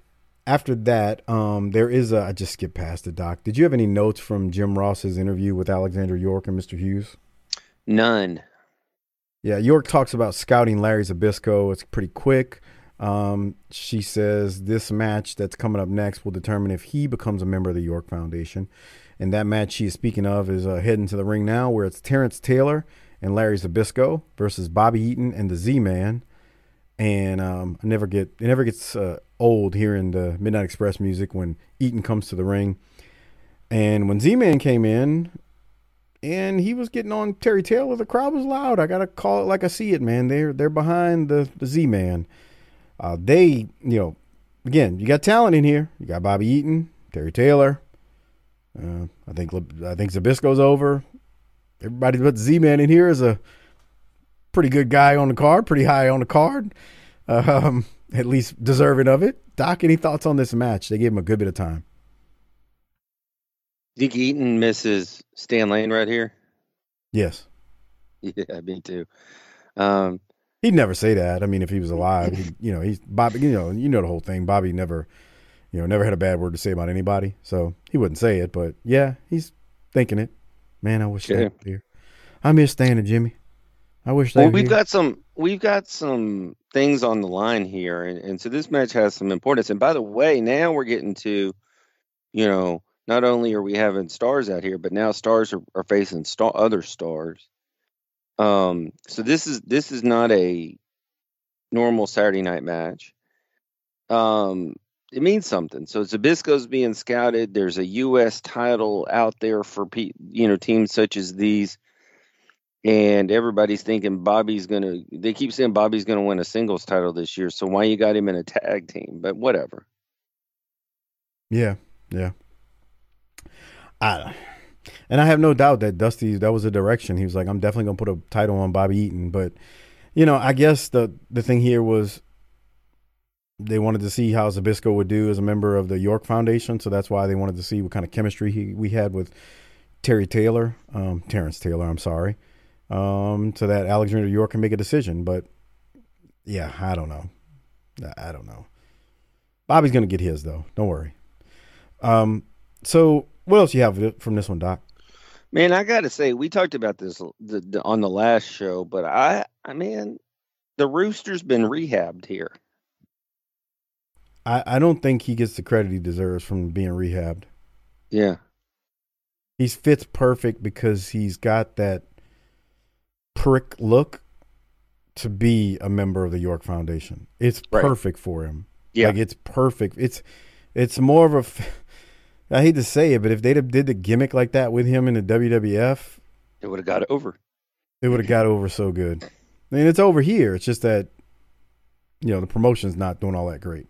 that, there is I just skipped past the Doc. Did you have any notes from Jim Ross's interview with Alexander York and Mr. Hughes? None. Yeah, York talks about scouting Larry Zbyszko. It's pretty quick. She says this match that's coming up next will determine if he becomes a member of the York Foundation. And that match she is speaking of is heading to the ring now, where it's Terrence Taylor and Larry Zbyszko versus Bobby Eaton and the Z-Man. And it never gets old hearing the Midnight Express music when Eaton comes to the ring. And when Z-Man came in and he was getting on Terry Taylor, the crowd was loud. I got to call it like I see it, man. They're behind the Z-Man. Again, you got talent in here. You got Bobby Eaton, Terry Taylor. I think Zbyszko's over. Everybody but Z-Man in here is a pretty good guy on the card, pretty high on the card, at least deserving of it. Doc, any thoughts on this match? They gave him a good bit of time. Think Eaton misses Stan Lane right here? Yes. Yeah, me too. He'd never say that. I mean, if he was alive, he's Bobby. You know the whole thing. Bobby never you know, never had a bad word to say about anybody. So he wouldn't say it, but yeah, he's thinking it. Man, I wish they were here. I miss Stan and Jimmy. I wish they were here. We've got some things on the line here, and so this match has some importance. And by the way, now we're getting to, you know, not only are we having stars out here, but now stars are facing other stars. So this is not a normal Saturday night match. It means something. So Zabisco's being scouted. There's a U.S. title out there for teams such as these, and everybody's thinking Bobby's gonna. They keep saying Bobby's gonna win a singles title this year. So why you got him in a tag team? But whatever. Yeah. And I have no doubt that Dusty, that was a direction. He was like, I'm definitely going to put a title on Bobby Eaton. But, you know, I guess the thing here was they wanted to see how Zabisco would do as a member of the York Foundation. So that's why they wanted to see what kind of chemistry we had with Terrence Taylor, I'm sorry. So that Alexander York can make a decision. But, yeah, I don't know. Bobby's going to get his, though. Don't worry. So what else you have from this one, Doc? Man, I got to say, we talked about this on the last show, but I mean, the Rooster's been rehabbed here. I don't think he gets the credit he deserves from being rehabbed. Yeah. He fits perfect because he's got that prick look to be a member of the York Foundation. It's perfect for him. Yeah. Like, it's perfect. It's more of a... I hate to say it, but if they'd have did the gimmick like that with him in the WWF, it would have got over. It would have got over so good. I mean, it's over here. It's just that, you know, the promotion's not doing all that great.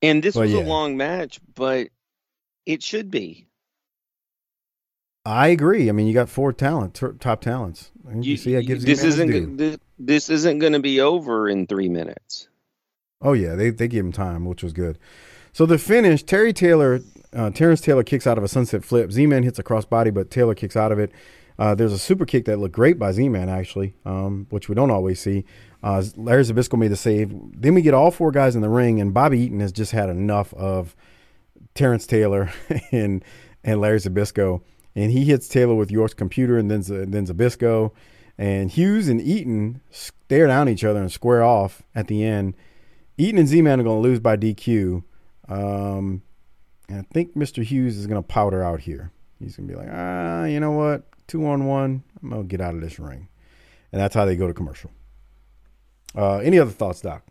And this was a long match, but it should be. I agree. I mean, you got four top talents. You see, that gives this isn't going to be over in 3 minutes. Oh yeah, they gave him time, which was good. So the finish, Terrence Taylor kicks out of a sunset flip. Z-Man hits a crossbody, but Taylor kicks out of it. There's a super kick that looked great by Z-Man, actually, which we don't always see. Larry Zbyszko made the save. Then we get all four guys in the ring, and Bobby Eaton has just had enough of Terrence Taylor and Larry Zbyszko. And he hits Taylor with York's computer and then Zbyszko. And Hughes and Eaton stare down at each other and square off at the end. Eaton and Z-Man are going to lose by DQ. And I think Mr. Hughes is going to powder out here. He's going to be like, you know what? 2-on-1. I'm going to get out of this ring. And that's how they go to commercial. Any other thoughts, Doc?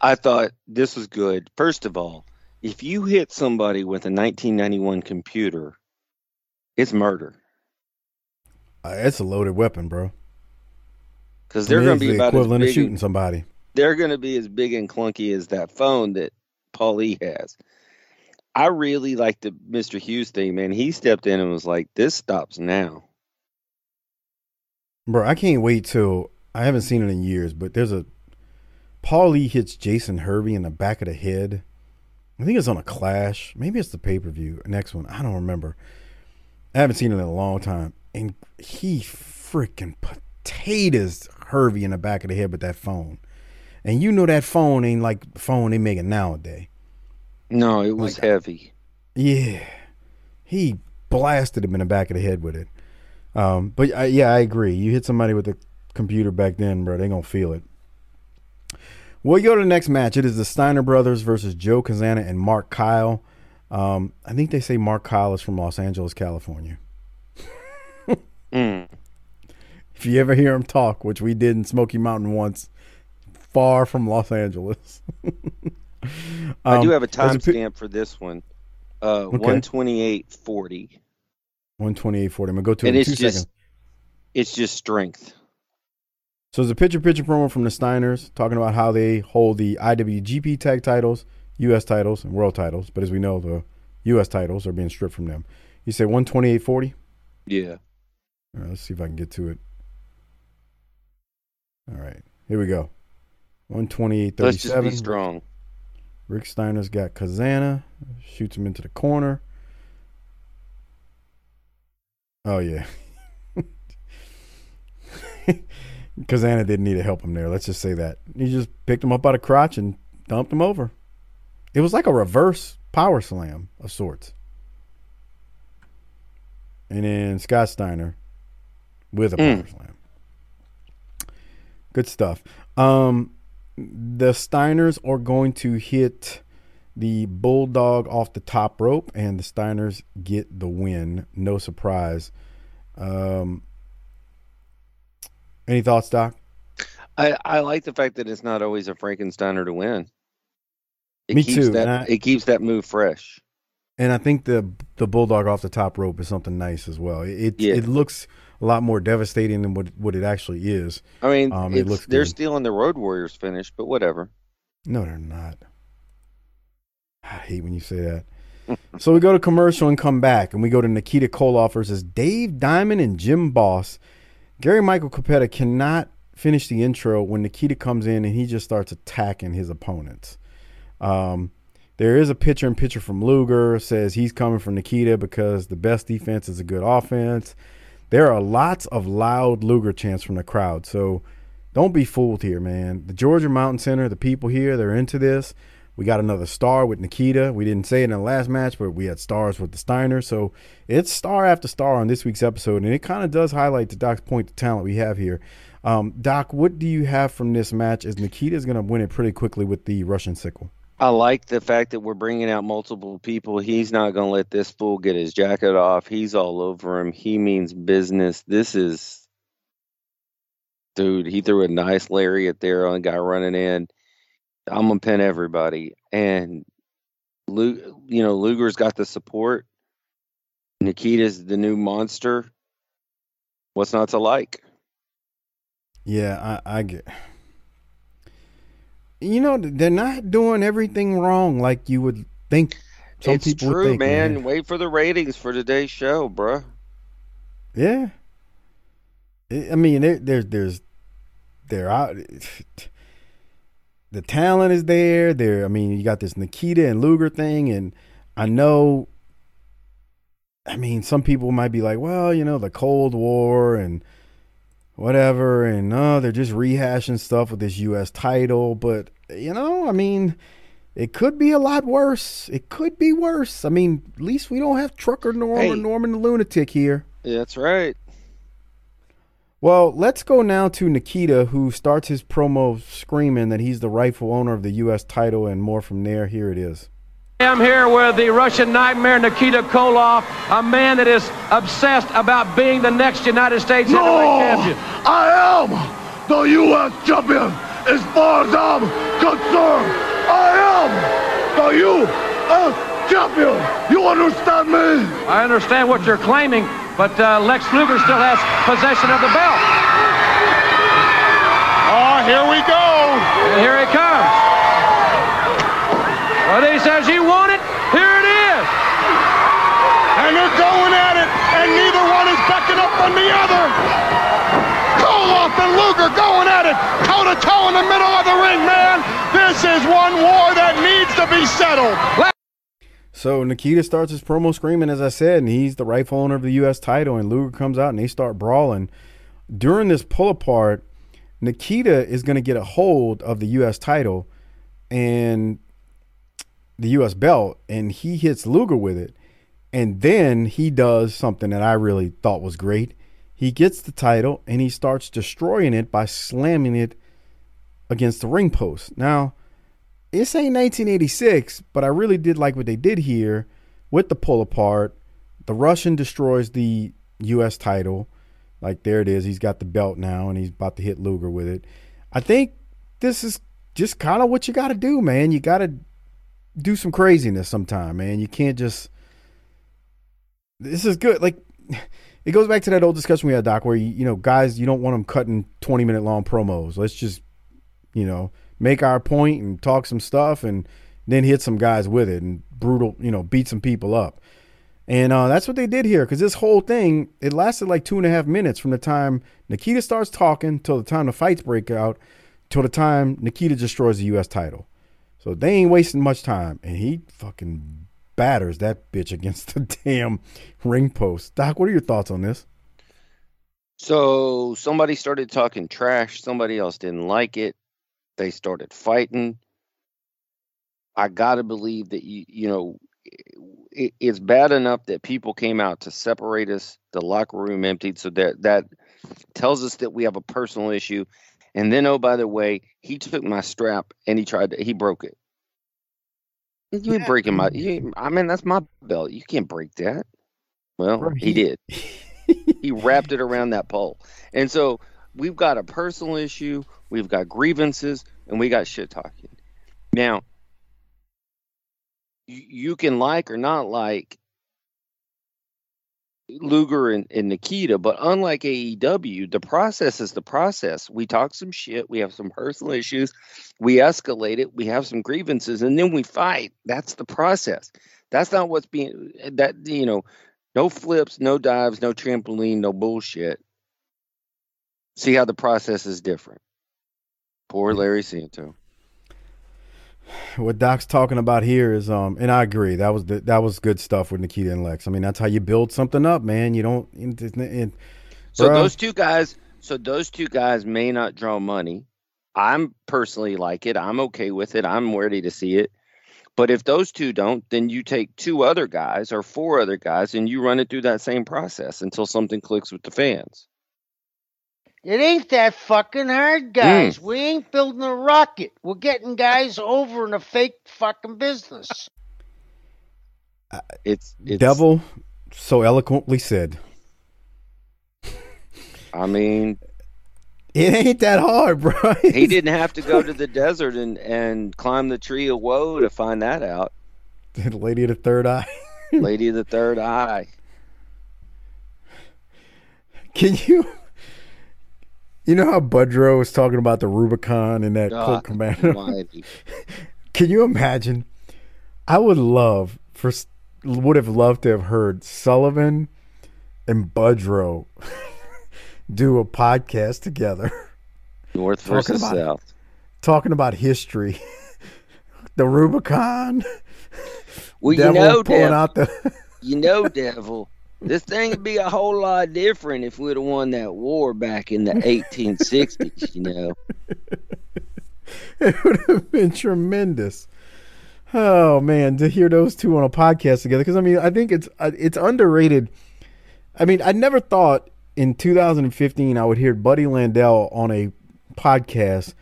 I thought this was good. First of all, if you hit somebody with a 1991 computer, it's murder. It's a loaded weapon, bro. Because they're going to be about equivalent to shooting somebody. They're going to be as big and clunky as that phone that Paul E. has. I really like the Mr. Hughes thing, man. He stepped in and was like, this stops now. Bro, I can't wait till, I haven't seen it in years, but there's Paul E. hits Jason Hervey in the back of the head. I think it's on a Clash. Maybe it's the pay-per-view. Next one. I don't remember. I haven't seen it in a long time. And he freaking potatoes Hervey in the back of the head with that phone. And you know that phone ain't like the phone they making nowadays. No, it was like, heavy. Yeah. He blasted him in the back of the head with it. But I agree. You hit somebody with a computer back then, bro, they going to feel it. We'll go to the next match. It is the Steiner Brothers versus Joe Kazana and Mark Kyle. I think they say Mark Kyle is from Los Angeles, California. If you ever hear him talk, which we did in Smoky Mountain once, far from Los Angeles. I do have a timestamp for this one. 1:28:40. 1:28:40. I'm gonna go to it in 2 seconds. It's just strength. So it's a picture promo from the Steiners talking about how they hold the IWGP tag titles, US titles, and world titles, but as we know, the US titles are being stripped from them. You say 1:28:40? Yeah. All right, let's see if I can get to it. All right, here we go. 1:28:37. Let's just be strong. Rick Steiner's got Kazana. Shoots him into the corner. Oh, yeah. Kazana didn't need to help him there. Let's just say that. He just picked him up by the crotch and dumped him over. It was like a reverse power slam of sorts. And then Scott Steiner with a power slam. Good stuff. The Steiners are going to hit the Bulldog off the top rope, and the Steiners get the win. No surprise. Any thoughts, Doc? I like the fact that it's not always a Frankensteiner to win. Me too. It keeps that move fresh. And I think the Bulldog off the top rope is something nice as well. It looks a lot more devastating than what it actually is. I mean, they're stealing the Road Warriors finish, but whatever. No, they're not. I hate when you say that. So we go to commercial and come back, and we go to Nikita Koloff versus Dave Diamond and Jim Boss. Gary Michael Capetta cannot finish the intro when Nikita comes in and he just starts attacking his opponents. There is a picture-in-picture from Luger, says he's coming from Nikita because the best defense is a good offense. There are lots of loud Luger chants from the crowd, so don't be fooled here, man. The Georgia Mountain Center, the people here, they're into this. We got another star with Nikita. We didn't say it in the last match, but we had stars with the Steiner. So it's star after star on this week's episode, and it kind of does highlight, to Doc's point, the talent we have here. Doc, what do you have from this match? Is Nikita's going to win it pretty quickly with the Russian sickle? I like the fact that we're bringing out multiple people. He's not going to let this fool get his jacket off. He's all over him. He means business. This is, dude, he threw a nice lariat there on a guy running in. I'm going to pin everybody. And, Luger's got the support. Nikita's the new monster. What's not to like? Yeah, I get it. You know, they're not doing everything wrong like you would think. It's true, man. Wait for the ratings for today's show, bro. Yeah. I mean, they're out. The talent is there. You got this Nikita and Luger thing, and I know. I mean, some people might be like, well, you know, the Cold War and whatever, and they're just rehashing stuff with this U.S. title, but it could be a lot worse. It could be worse. I mean, at least we don't have Trucker Norm or Norman the Lunatic here. Yeah, that's right. Well, let's go now to Nikita, who starts his promo screaming that he's the rightful owner of the U.S. title and more from there. Here it is. I'm here with the Russian Nightmare, Nikita Koloff, a man that is obsessed about being the next United States heavyweight champion. I am the U.S. champion as far as I'm concerned. I am the U.S. champion. You understand me? I understand what you're claiming, but Lex Luger still has possession of the belt. Oh, here we go. And here he comes. Whether he says you want it, here it is. And they're going at it, and neither one is backing up on the other. Koloff and Luger going at it, toe-to-toe in the middle of the ring, man. This is one war that needs to be settled. So Nikita starts his promo screaming, as I said, and he's the rightful owner of the U.S. title, and Luger comes out, and they start brawling. During this pull-apart, Nikita is going to get a hold of the U.S. title, and the U.S. belt, and he hits Luger with it, and then he does something that I really thought was great. He gets the title and he starts destroying it by slamming it against the ring post. Now, this ain't 1986, but I really did like what they did here with the pull apart. The Russian destroys the U.S. title. Like, there it is. He's got the belt now, and he's about to hit Luger with it. I think this is just kind of what you got to do, man. You got to do some craziness sometime, man. You can't just, this is good. Like, it goes back to that old discussion we had, Doc, where, guys, you don't want them cutting 20-minute long promos. Let's just, make our point and talk some stuff and then hit some guys with it and brutal, beat some people up. And that's what they did here, because this whole thing, it lasted like 2.5 minutes from the time Nikita starts talking till the time the fights break out till the time Nikita destroys the U.S. title. So they ain't wasting much time, and he fucking batters that bitch against the damn ring post. Doc, what are your thoughts on this? So somebody started talking trash. Somebody else didn't like it. They started fighting. I got to believe that, it's bad enough that people came out to separate us, the locker room emptied. So that tells us that we have a personal issue. And then, oh, by the way, he took my strap and he broke it. You ain't breaking that's my belt. You can't break that. Well, right. He did. He wrapped it around that pole. And so we've got a personal issue. We've got grievances and we got shit talking. Now, you can like or not like Luger and Nikita, but unlike AEW, the process is the process. We talk some shit. We have some personal issues. We escalate it. We have some grievances, and then we fight. That's the process. That's not what's being no flips, no dives, no trampoline, no bullshit. See how the process is different. Poor Larry Santo. What Doc's talking about here is, and I agree, that was good stuff with Nikita and Lex. I mean, that's how you build something up, man. You don't. Those two guys may not draw money. I'm personally like it. I'm okay with it. I'm ready to see it. But if those two don't, then you take two other guys or four other guys, and you run it through that same process until something clicks with the fans. It ain't that fucking hard, guys. We ain't building a rocket. We're getting guys over in a fake fucking business. It's devil so eloquently said. I mean, it ain't that hard, bro. He didn't have to go to the desert and climb the tree of woe to find that out. The lady of the third eye. Lady of the third eye. Can you... You know how Budrow was talking about the Rubicon and that Colt Cabana? Can you imagine? I would have loved to have heard Sullivan and Budrow do a podcast together. North versus South. Talking about history. The Rubicon. Well, Devil. This thing would be a whole lot different if we'd have won that war back in the 1860s, It would have been tremendous. Oh, man, to hear those two on a podcast together. Because, I mean, I think it's underrated. I mean, I never thought in 2015 I would hear Buddy Landel on a podcast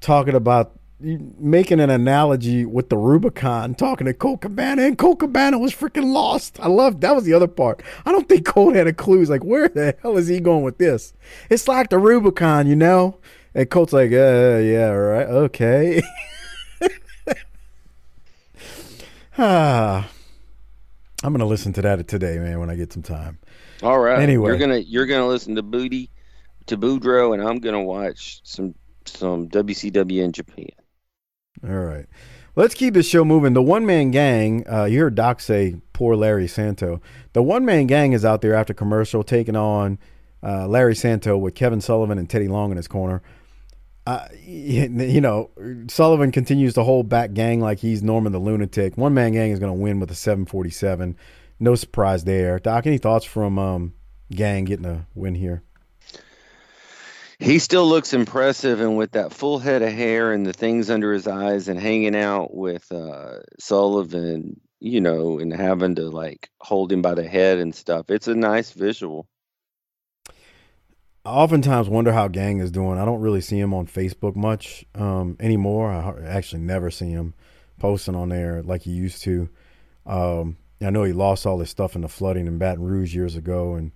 talking about making an analogy with the Rubicon, talking to Colt Cabana, and Colt Cabana was freaking lost. I loved that. Was the other part. I don't think Colt had a clue. He's like, where the hell is he going with this? It's like the Rubicon, And Colt's like, yeah, right, okay. I'm gonna listen to that today, man, when I get some time. All right. Anyway, you're gonna listen to Boudreaux, and I'm gonna watch some WCW in Japan. All right. Let's keep this show moving. The one-man gang, you heard Doc say, poor Larry Santo. The one-man gang is out there after commercial taking on Larry Santo with Kevin Sullivan and Teddy Long in his corner. Sullivan continues to hold back gang like he's Norman the Lunatic. One-man gang is going to win with a 747. No surprise there. Doc, any thoughts from gang getting a win here? He still looks impressive, and with that full head of hair and the things under his eyes and hanging out with Sullivan, and having to, hold him by the head and stuff. It's a nice visual. I oftentimes wonder how Gang is doing. I don't really see him on Facebook much anymore. I actually never see him posting on there like he used to. I know he lost all his stuff in the flooding in Baton Rouge years ago, and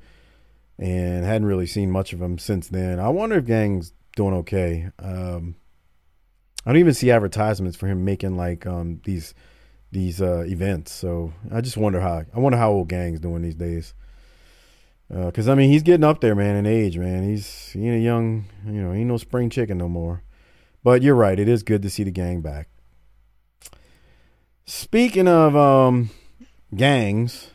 hadn't really seen much of him since then. I wonder if Gang's doing okay. I don't even see advertisements for him making these events. So I just wonder how old Gang's doing these days. Cause I mean, he's getting up there, man, in age, man. He ain't a young, he ain't no spring chicken no more. But you're right. It is good to see the Gang back. Speaking of gangs,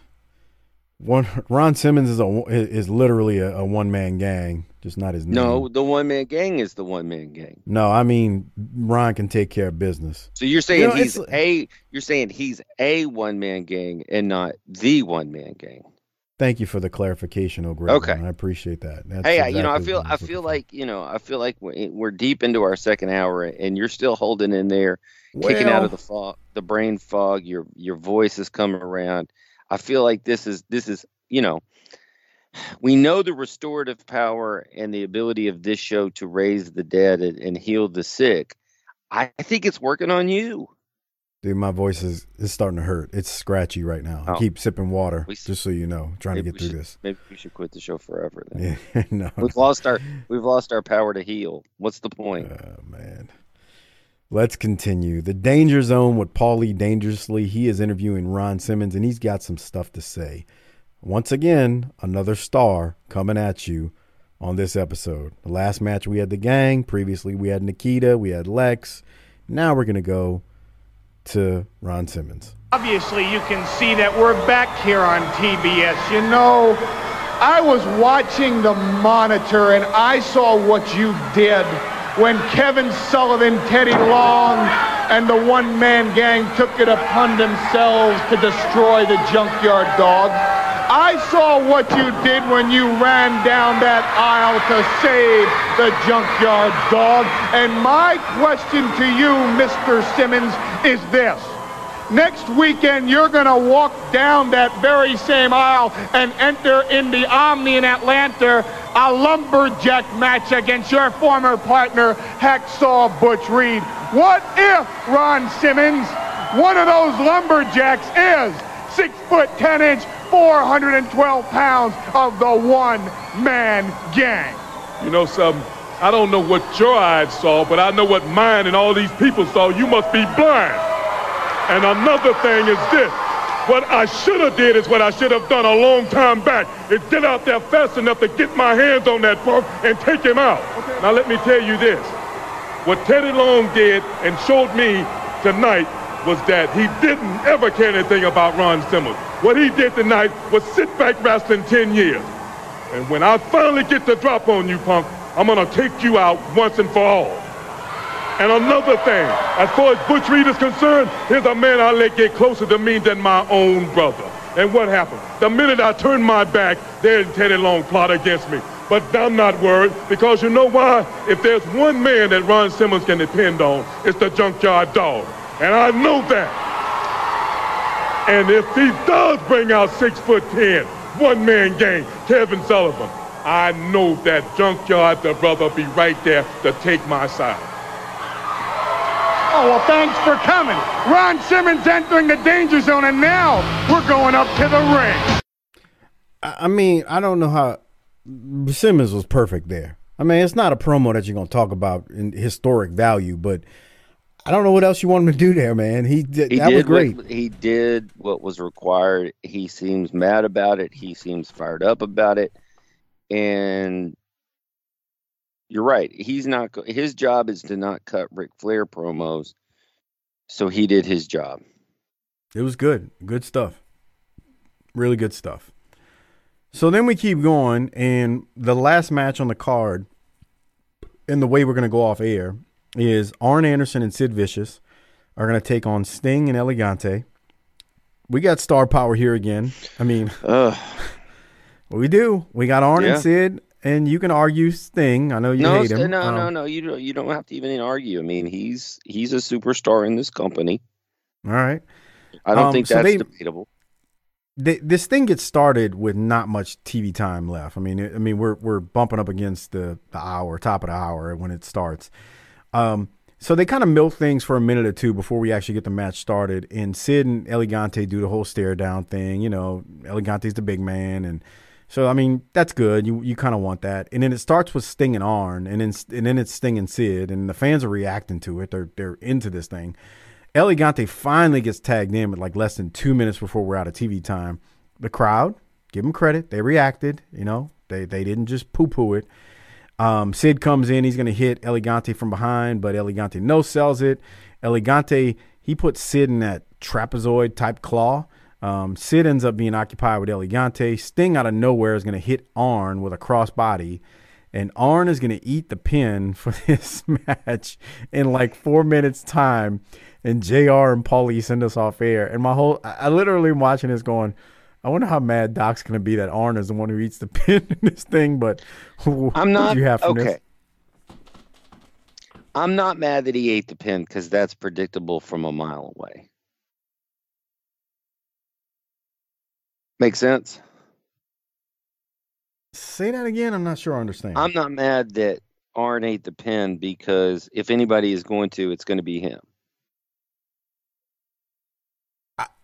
Ron Simmons is literally a one-man gang, just not his name. No, the one-man gang is the one-man gang. No, I mean Ron can take care of business. So you're saying he's a one-man gang and not the one-man gang. Thank you for the clarification, O'Grady. Okay, I appreciate that. That's hey, exactly I feel like we're deep into our second hour, and you're still holding in there, kicking out of the fog, the brain fog. Your voice is coming around. I feel like this is we know the restorative power and the ability of this show to raise the dead and heal the sick. I think it's working on you. Dude, my voice is starting to hurt. It's scratchy right now. Oh. I keep sipping water, just so you know, trying to get through this. Maybe we should quit the show forever then. Yeah, no. We've lost our power to heal. What's the point? Oh, man. Let's continue. The Danger Zone with Paul E. Dangerously. He is interviewing Ron Simmons, and he's got some stuff to say. Once again, another star coming at you on this episode. The last match we had the gang. Previously, we had Nikita. We had Lex. Now we're going to go to Ron Simmons. Obviously, you can see that we're back here on TBS. You know, I was watching the monitor and I saw what you did when Kevin Sullivan, Teddy Long, and the one-man gang took it upon themselves to destroy the Junkyard Dog. I saw what you did when you ran down that aisle to save the Junkyard Dog. And my question to you, Mr. Simmons, is this. Next weekend, you're going to walk down that very same aisle and enter in the Omni in Atlanta a lumberjack match against your former partner, Hacksaw Butch Reed. What if, Ron Simmons, one of those lumberjacks is 6'10", 412 pounds of the one-man gang? You know something? I don't know what your eyes saw, but I know what mine and all these people saw. You must be blind. And another thing is this. What I should have did is what I should have done a long time back, is get out there fast enough to get my hands on that punk and take him out. Okay. Now let me tell you this. What Teddy Long did and showed me tonight was that he didn't ever care anything about Ron Simmons. What he did tonight was sit back wrestling 10 years. And when I finally get the drop on you, Punk, I'm gonna take you out once and for all. And another thing, as far as Butch Reed is concerned, here's a man I let get closer to me than my own brother. And what happened? The minute I turned my back, there's Teddy Long plot against me. But I'm not worried, because you know why? If there's one man that Ron Simmons can depend on, it's the Junkyard Dog. And I know that. And if he does bring out 6'10", one-man gang, Kevin Sullivan, I know that Junkyard, the brother, be right there to take my side. Oh, well, thanks for coming. Ron Simmons entering the Danger Zone, and now we're going up to the ring. I mean, I don't know how Simmons was perfect there. I mean, it's not a promo that you're going to talk about in historic value, but I don't know what else you want him to do there, man. He did, that was great. He did what was required. He seems mad about it. He seems fired up about it. And you're right. He's not. His job is to not cut Ric Flair promos. So he did his job. It was good. Good stuff. Really good stuff. So then we keep going. And the last match on the card, and the way we're going to go off air, is Arn Anderson and Sid Vicious are going to take on Sting and Elegante. We got star power here again. I mean... We do. We got Arn and Sid, and you can argue Sting. I know you hate him. No. You don't have to even argue. I mean, he's a superstar in this company. All right. I don't think that's debatable. This thing gets started with not much TV time left. I mean, we're bumping up against the hour, top of the hour when it starts. So they kind of milk things for a minute or two before we actually get the match started. And Sid and Elegante do the whole stare down thing. You know, Elegante's the big man, and so, I mean, that's good. You kind of want that. And then it starts with Sting and Arn, and then it's Sting and Sid, and the fans are reacting to it. They're into this thing. Elegante finally gets tagged in with like less than 2 minutes before we're out of TV time. The crowd, give them credit. They reacted. You know, they didn't just poo-poo it. Sid comes in. He's going to hit Elegante from behind, but Elegante no-sells it. Elegante, he puts Sid in that trapezoid-type claw. Sid ends up being occupied with Elegante. Sting out of nowhere is going to hit Arn with a crossbody, and Arn is going to eat the pin for this match in like 4 minutes time. And JR and Paulie send us off air. And I literally am watching this going, I wonder how mad Doc's going to be that Arn is the one who eats the pin in this thing, but I'm not, you have okay. This? I'm not mad that he ate the pin because that's predictable from a mile away. Make sense? Say that again. I'm not sure I understand. I'm not mad that Arn ate the pin because if anybody is going to, it's going to be him.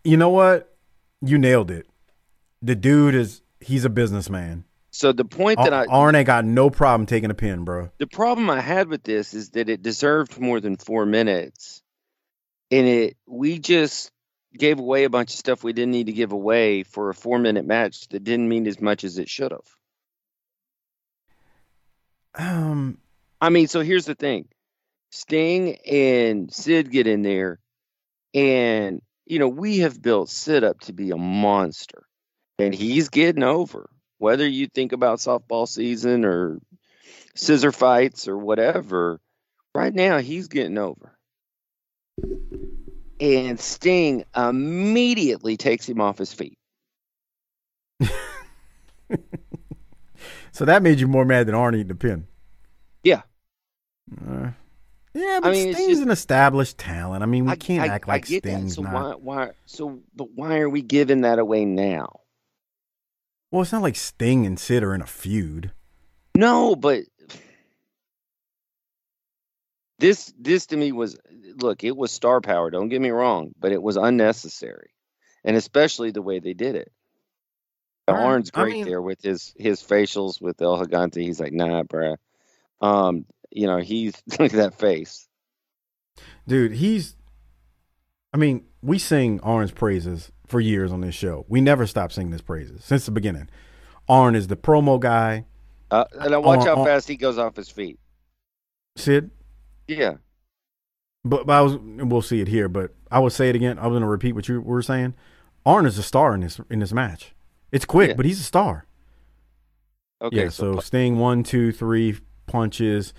You know what? You nailed it. The dude he's a businessman. So the point that Arn ain't got no problem taking a pin, bro. The problem I had with this is that it deserved more than 4 minutes. And we just gave away a bunch of stuff we didn't need to give away for a 4-minute match that didn't mean as much as it should have. I mean, so here's the thing. Sting and Sid get in there and, you know, we have built Sid up to be a monster and he's getting over. Whether you think about softball season or scissor fights or whatever, right now he's getting over. And Sting immediately takes him off his feet. So that made you more mad than Arn eating the pin. Yeah. Yeah, but I mean, Sting's an established talent. I mean, we can't act like Sting's so not. Why are we giving that away now? Well, it's not like Sting and Sid are in a feud. No, but this to me was, look, it was star power. Don't get me wrong, but it was unnecessary, and especially the way they did it. Arn's great there with his facials with El Gigante. He's like, nah, bruh. You know, he's look at that face, dude. I mean, we sing Arn's praises for years on this show. We never stopped singing his praises since the beginning. Arn is the promo guy. And I watch how fast he goes off his feet. Sid. Yeah. But we'll see it here. But I would say it again. I was going to repeat what you were saying. Arn is a star in this match. It's quick, but he's a star. Okay. Yeah, so Sting 1, 2, 3 punches.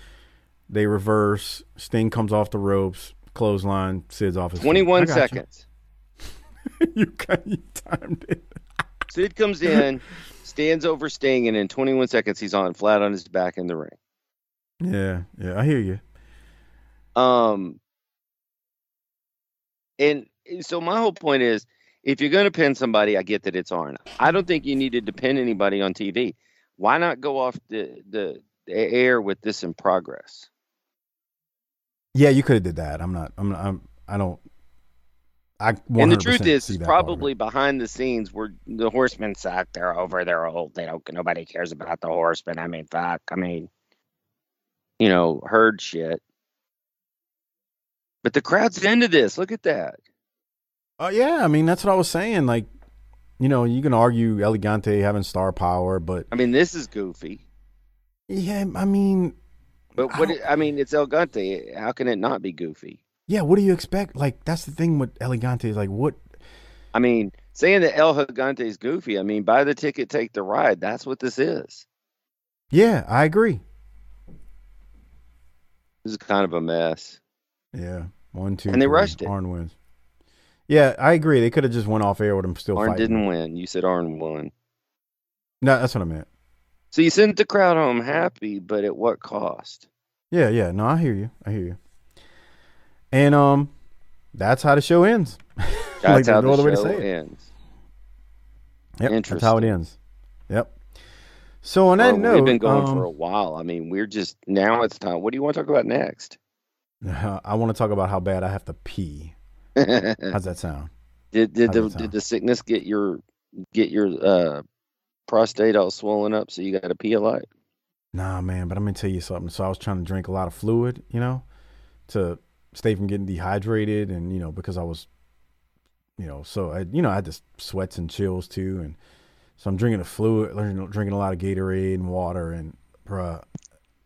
They reverse. Sting comes off the ropes. Clothesline. Sid's off his 21 seconds. You timed it. Sid comes in, stands over Sting, and in 21 seconds he's on flat on his back in the ring. Yeah, I hear you. And so my whole point is, if you're going to pin somebody, I get that it's Arn. I don't think you needed to pin anybody on TV. Why not go off the air with this in progress? Yeah, you could have did that. And the truth is probably behind the scenes where the horsemen suck. They're over. They're old. They don't. Nobody cares about the horsemen. I mean, fuck. I mean, you know, herd shit. But the crowd's into this. Look at that. Yeah. I mean, that's what I was saying. Like, you know, you can argue Elegante having star power, but I mean, this is goofy. Yeah. I mean, but it's Elegante. How can it not be goofy? Yeah, what do you expect? Like, that's the thing with El Gigante is like, what? I mean, saying that El Gigante is goofy, I mean, buy the ticket, take the ride. That's what this is. Yeah, I agree. This is kind of a mess. Yeah, 1, 2, and they rushed it. Arn wins. Yeah, I agree. They could have just went off air with him still fighting. Arn didn't win. You said Arn won. No, that's what I meant. So you sent the crowd home happy, but at what cost? Yeah. No, I hear you. And that's how the show ends. That's how the show ends. Yep, interesting. That's how it ends. Yep. So on that note, we've been going for a while. I mean, we're just now. It's time. What do you want to talk about next? I want to talk about how bad I have to pee. How's that sound? Did the sickness get your prostate all swollen up? So you got to pee a lot? Nah, man. But I'm gonna tell you something. So I was trying to drink a lot of fluid, you know, to stay from getting dehydrated, and you know, because I was, you know, so I had this sweats and chills too, and so I'm drinking drinking a lot of Gatorade and water, and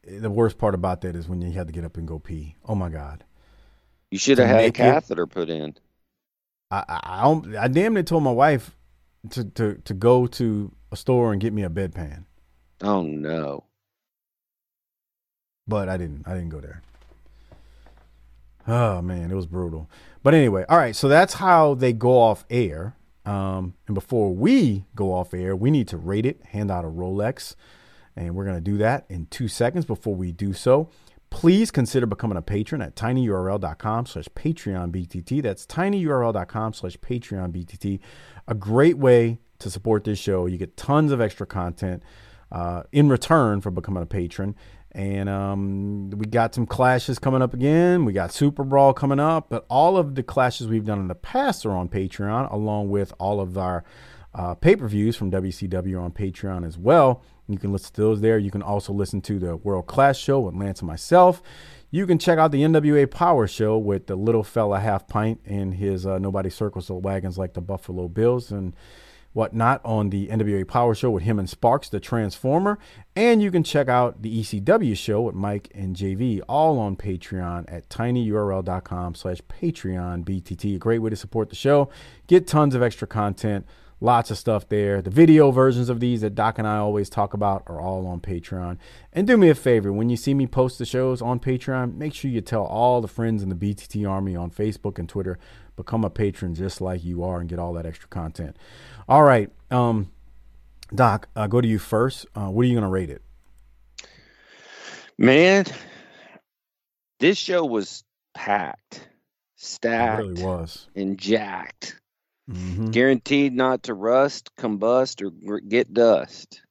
the worst part about that is when you had to get up and go pee. Oh my God! You should have had a catheter put in. I damn near told my wife to go to a store and get me a bedpan. Oh no! But I didn't go there. Oh, man, it was brutal. But anyway, all right, so that's how they go off air. And before we go off air, we need to rate it, hand out a Rolex. And we're going to do that in 2 seconds. Before we do so, please consider becoming a patron at tinyurl.com/PatreonBTT. That's tinyurl.com/PatreonBTT. A great way to support this show. You get tons of extra content in return for becoming a patron. And we got some clashes coming up again. We got Super Brawl coming up. But all of the clashes we've done in the past are on Patreon, along with all of our pay-per-views from WCW on Patreon as well. You can listen to those there. You can also listen to the World Class Show with Lance and myself. You can check out the NWA Power Show with the little fella Half Pint and his Nobody Circles the Wagons Like the Buffalo Bills and whatnot on the NWA Power Show with him and Sparks, the Transformer. And you can check out the ECW Show with Mike and JV, all on Patreon at tinyurl.com/PatreonBTT. A great way to support the show. Get tons of extra content. Lots of stuff there. The video versions of these that Doc and I always talk about are all on Patreon. And do me a favor, when you see me post the shows on Patreon, make sure you tell all the friends in the BTT Army on Facebook and Twitter, become a patron just like you are and get all that extra content. All right, Doc, I'll go to you first. What are you going to rate it? Man, this show was packed, stacked, it really was, and jacked. Mm-hmm. Guaranteed not to rust, combust, or get dust.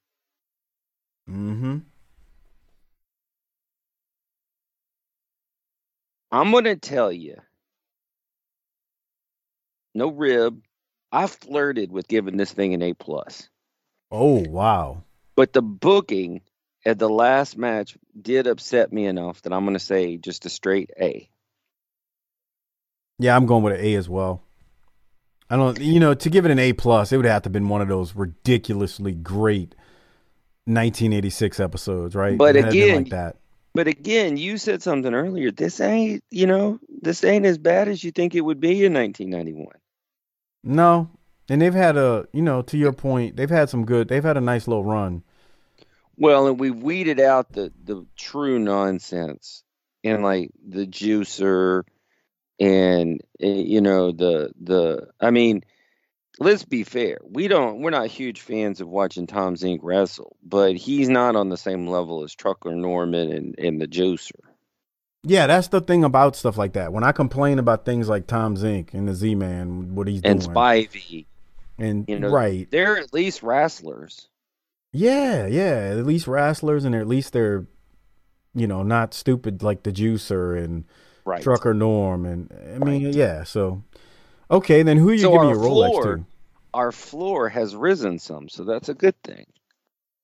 Mm-hmm. I'm going to tell you, no rib, I flirted with giving this thing an A+. Oh, wow. But the booking at the last match did upset me enough that I'm going to say just a straight A. Yeah, I'm going with an A as well. I don't, you know, to give it an A+, it would have to have been one of those ridiculously great 1986 episodes, right? But again, like that. But again, you said something earlier. This ain't as bad as you think it would be in 1991. No, and they've had a, you know, to your point, they've had some good. They've had a nice little run. Well, and we weeded out the true nonsense and like the juicer. And, you know, I mean, let's be fair. We're not huge fans of watching Tom Zink wrestle, but he's not on the same level as Trucker Norman and the Juicer. Yeah, that's the thing about stuff like that. When I complain about things like Tom Zink and the Z-Man, what he's doing. And Spivey. And, you know, right. They're at least wrestlers. Yeah. At least wrestlers, and at least they're, you know, not stupid like the Juicer and... Right. Trucker Norm, and I mean, right. Yeah. So, okay, then who are you giving your Rolex to? Our floor has risen some, so that's a good thing.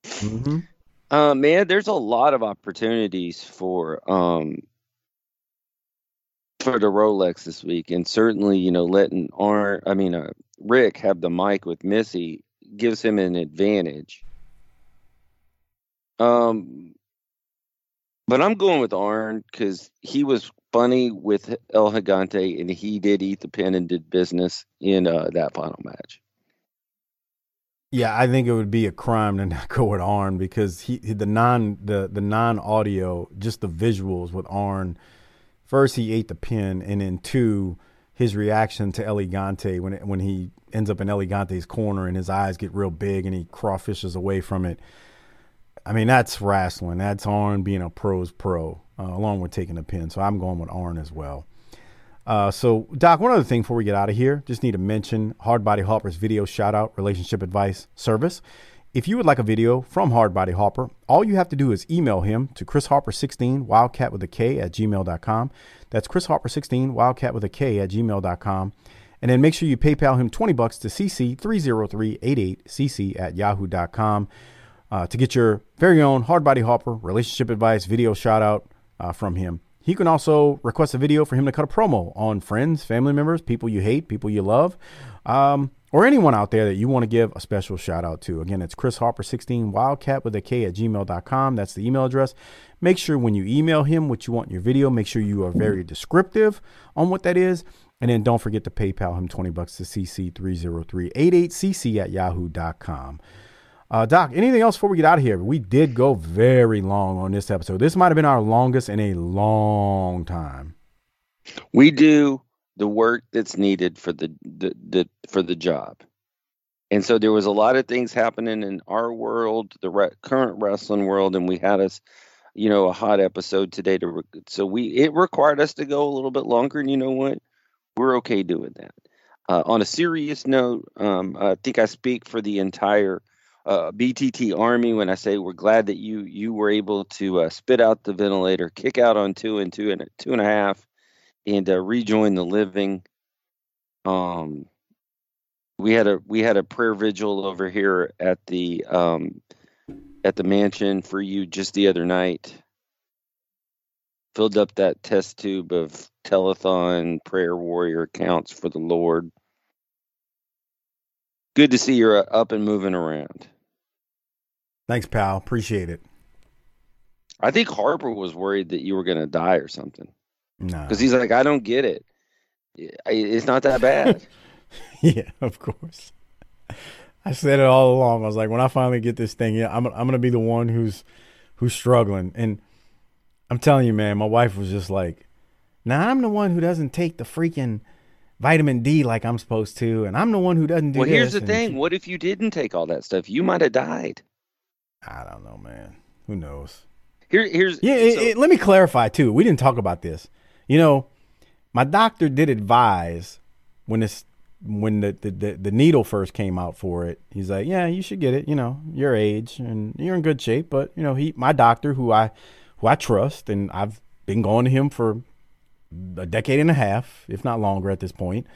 Mm-hmm. Man, there's a lot of opportunities for the Rolex this week, and certainly, you know, letting Rick have the mic with Missy gives him an advantage. But I'm going with Arn because he was funny with El Gigante, and he did eat the pin and did business in that final match. Yeah, I think it would be a crime to not go with Arn because the non-audio, just the visuals with Arn. First, he ate the pin, and then two, his reaction to El Gigante when he ends up in El Gigante's corner and his eyes get real big and he crawfishes away from it. I mean, that's wrestling. That's Arn being a pro's pro, along with taking a pin. So I'm going with Arn as well. So, Doc, one other thing before we get out of here, just need to mention Hard Body Hopper's video shout-out relationship advice service. If you would like a video from Hard Body Hopper, all you have to do is email him to chrisharper16, wildcat with a K, at gmail.com. That's chrisharper16, wildcat with a K, at gmail.com. And then make sure you PayPal him $20 to cc30388cc@yahoo.com. To get your very own Hard Body Hopper relationship advice video shout out from him. He can also request a video for him to cut a promo on friends, family members, people you hate, people you love, or anyone out there that you want to give a special shout out to. Again, it's chrisharper16 wildcat with a K at gmail.com. That's the email address. Make sure when you email him what you want in your video, make sure you are very descriptive on what that is. And then don't forget to PayPal him $20 to cc30388cc@yahoo.com. Doc, anything else before we get out of here? We did go very long on this episode. This might have been our longest in a long time. We do the work that's needed for the job. And so there was a lot of things happening in our world, the current wrestling world, and we had a hot episode today. So it required us to go a little bit longer, and you know what? We're okay doing that. On a serious note, I think I speak for the entire BTT Army when I say we're glad that you were able to spit out the ventilator, kick out on two and a half, and rejoin the living. We had a prayer vigil over here at the mansion for you just the other night. Filled up that test tube of telethon prayer warrior accounts for the Lord. Good to see you're up and moving around. Thanks, pal. Appreciate it. I think Harper was worried that you were going to die or something. No. Because he's like, I don't get it. It's not that bad. Yeah, of course. I said it all along. I was like, when I finally get this thing, yeah, I'm going to be the one who's struggling. And I'm telling you, man, my wife was just like, now I'm the one who doesn't take the freaking vitamin D like I'm supposed to. And I'm the one who doesn't do this. Well, here's the thing. What if you didn't take all that stuff? You might have died. I don't know, man. Who knows? Let me clarify, too. We didn't talk about this. You know, my doctor did advise when the needle first came out for it, he's like, yeah, you should get it, you know, your age and you're in good shape. But, you know, my doctor who I trust, and I've been going to him for a decade and a half, if not longer at this point.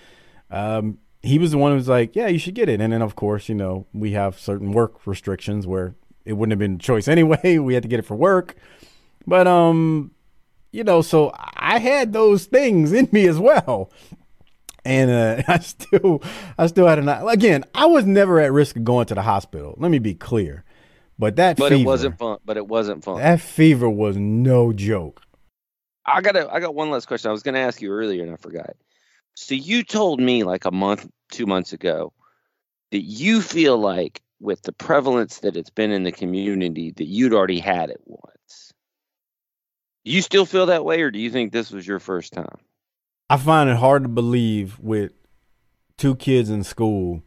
He was the one who was like, yeah, you should get it. And then, of course, you know, we have certain work restrictions where it wouldn't have been a choice anyway. We had to get it for work. But, you know, so I had those things in me as well. And I still had again, I was never at risk of going to the hospital. Let me be clear. But fever, it wasn't fun. That fever was no joke. I got one last question. I was going to ask you earlier and I forgot. So you told me like a month, 2 months ago that you feel like with the prevalence that it's been in the community that you'd already had it once. You still feel that way, or do you think this was your first time? I find it hard to believe with two kids in school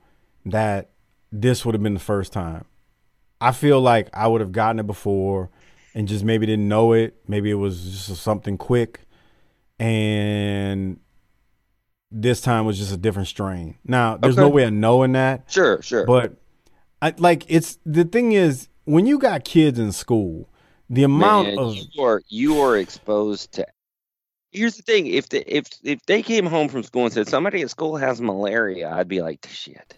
that this would have been the first time. I feel like I would have gotten it before and just maybe didn't know it. Maybe it was just something quick. And this time was just a different strain. Now, there's no way of knowing that. Sure. But the thing is, when you got kids in school, the amount of you are exposed to. Here's the thing: if they came home from school and said somebody at school has malaria, I'd be like, shit,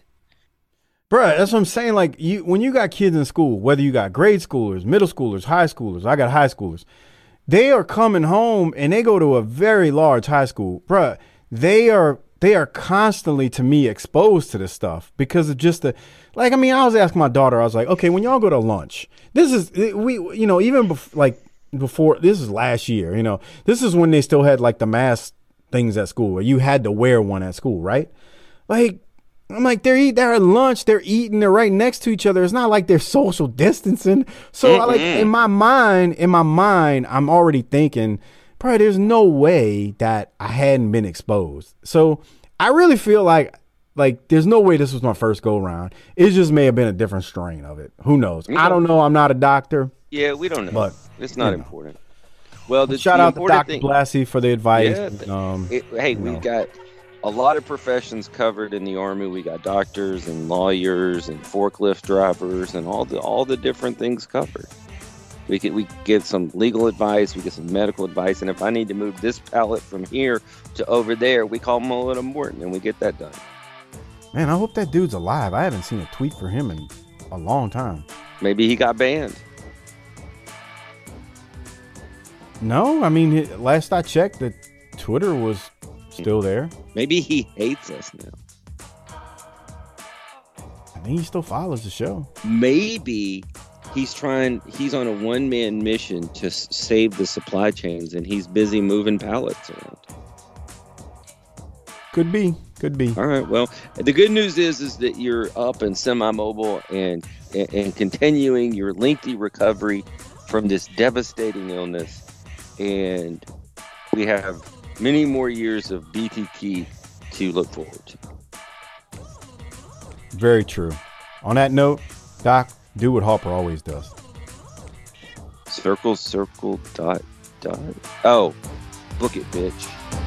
bro. That's what I'm saying. Like when you got kids in school, whether you got grade schoolers, middle schoolers, high schoolers, I got high schoolers. They are coming home and they go to a very large high school, bro. They are constantly, to me, exposed to this stuff because of just I was asking my daughter, I was like, okay, when y'all go to lunch, this is before this is last year, you know, this is when they still had like the mask things at school where you had to wear one at school. Right. Like, I'm like, they're at lunch, they're eating, they're right next to each other. It's not like they're social distancing. So I, like, in my mind, I'm already thinking probably there's no way that I hadn't been exposed. So I really feel like there's no way this was my first go around. It just may have been a different strain of it. Who knows? I don't know. I'm not a doctor. Yeah, we don't know. But it's not important. Well, shout out to Dr. Classy for the advice. Yeah, we've got a lot of professions covered in the Army. We got doctors and lawyers and forklift drivers and all the different things covered. We get some legal advice. We get some medical advice. And if I need to move this pallet from here to over there, we call Mullen and Morton and we get that done. Man, I hope that dude's alive. I haven't seen a tweet for him in a long time. Maybe he got banned. No, I mean, last I checked, the Twitter was still there. Maybe he hates us now. I think he still follows the show. Maybe he's on a one-man mission to save the supply chains, and he's busy moving pallets around. Could be. All right. Well, the good news is that you're up and semi-mobile and continuing your lengthy recovery from this devastating illness. And we have many more years of BTT to look forward to. Very true. On that note, Doc, do what Hopper always does. Circle, circle, dot, dot. Oh, book it, bitch.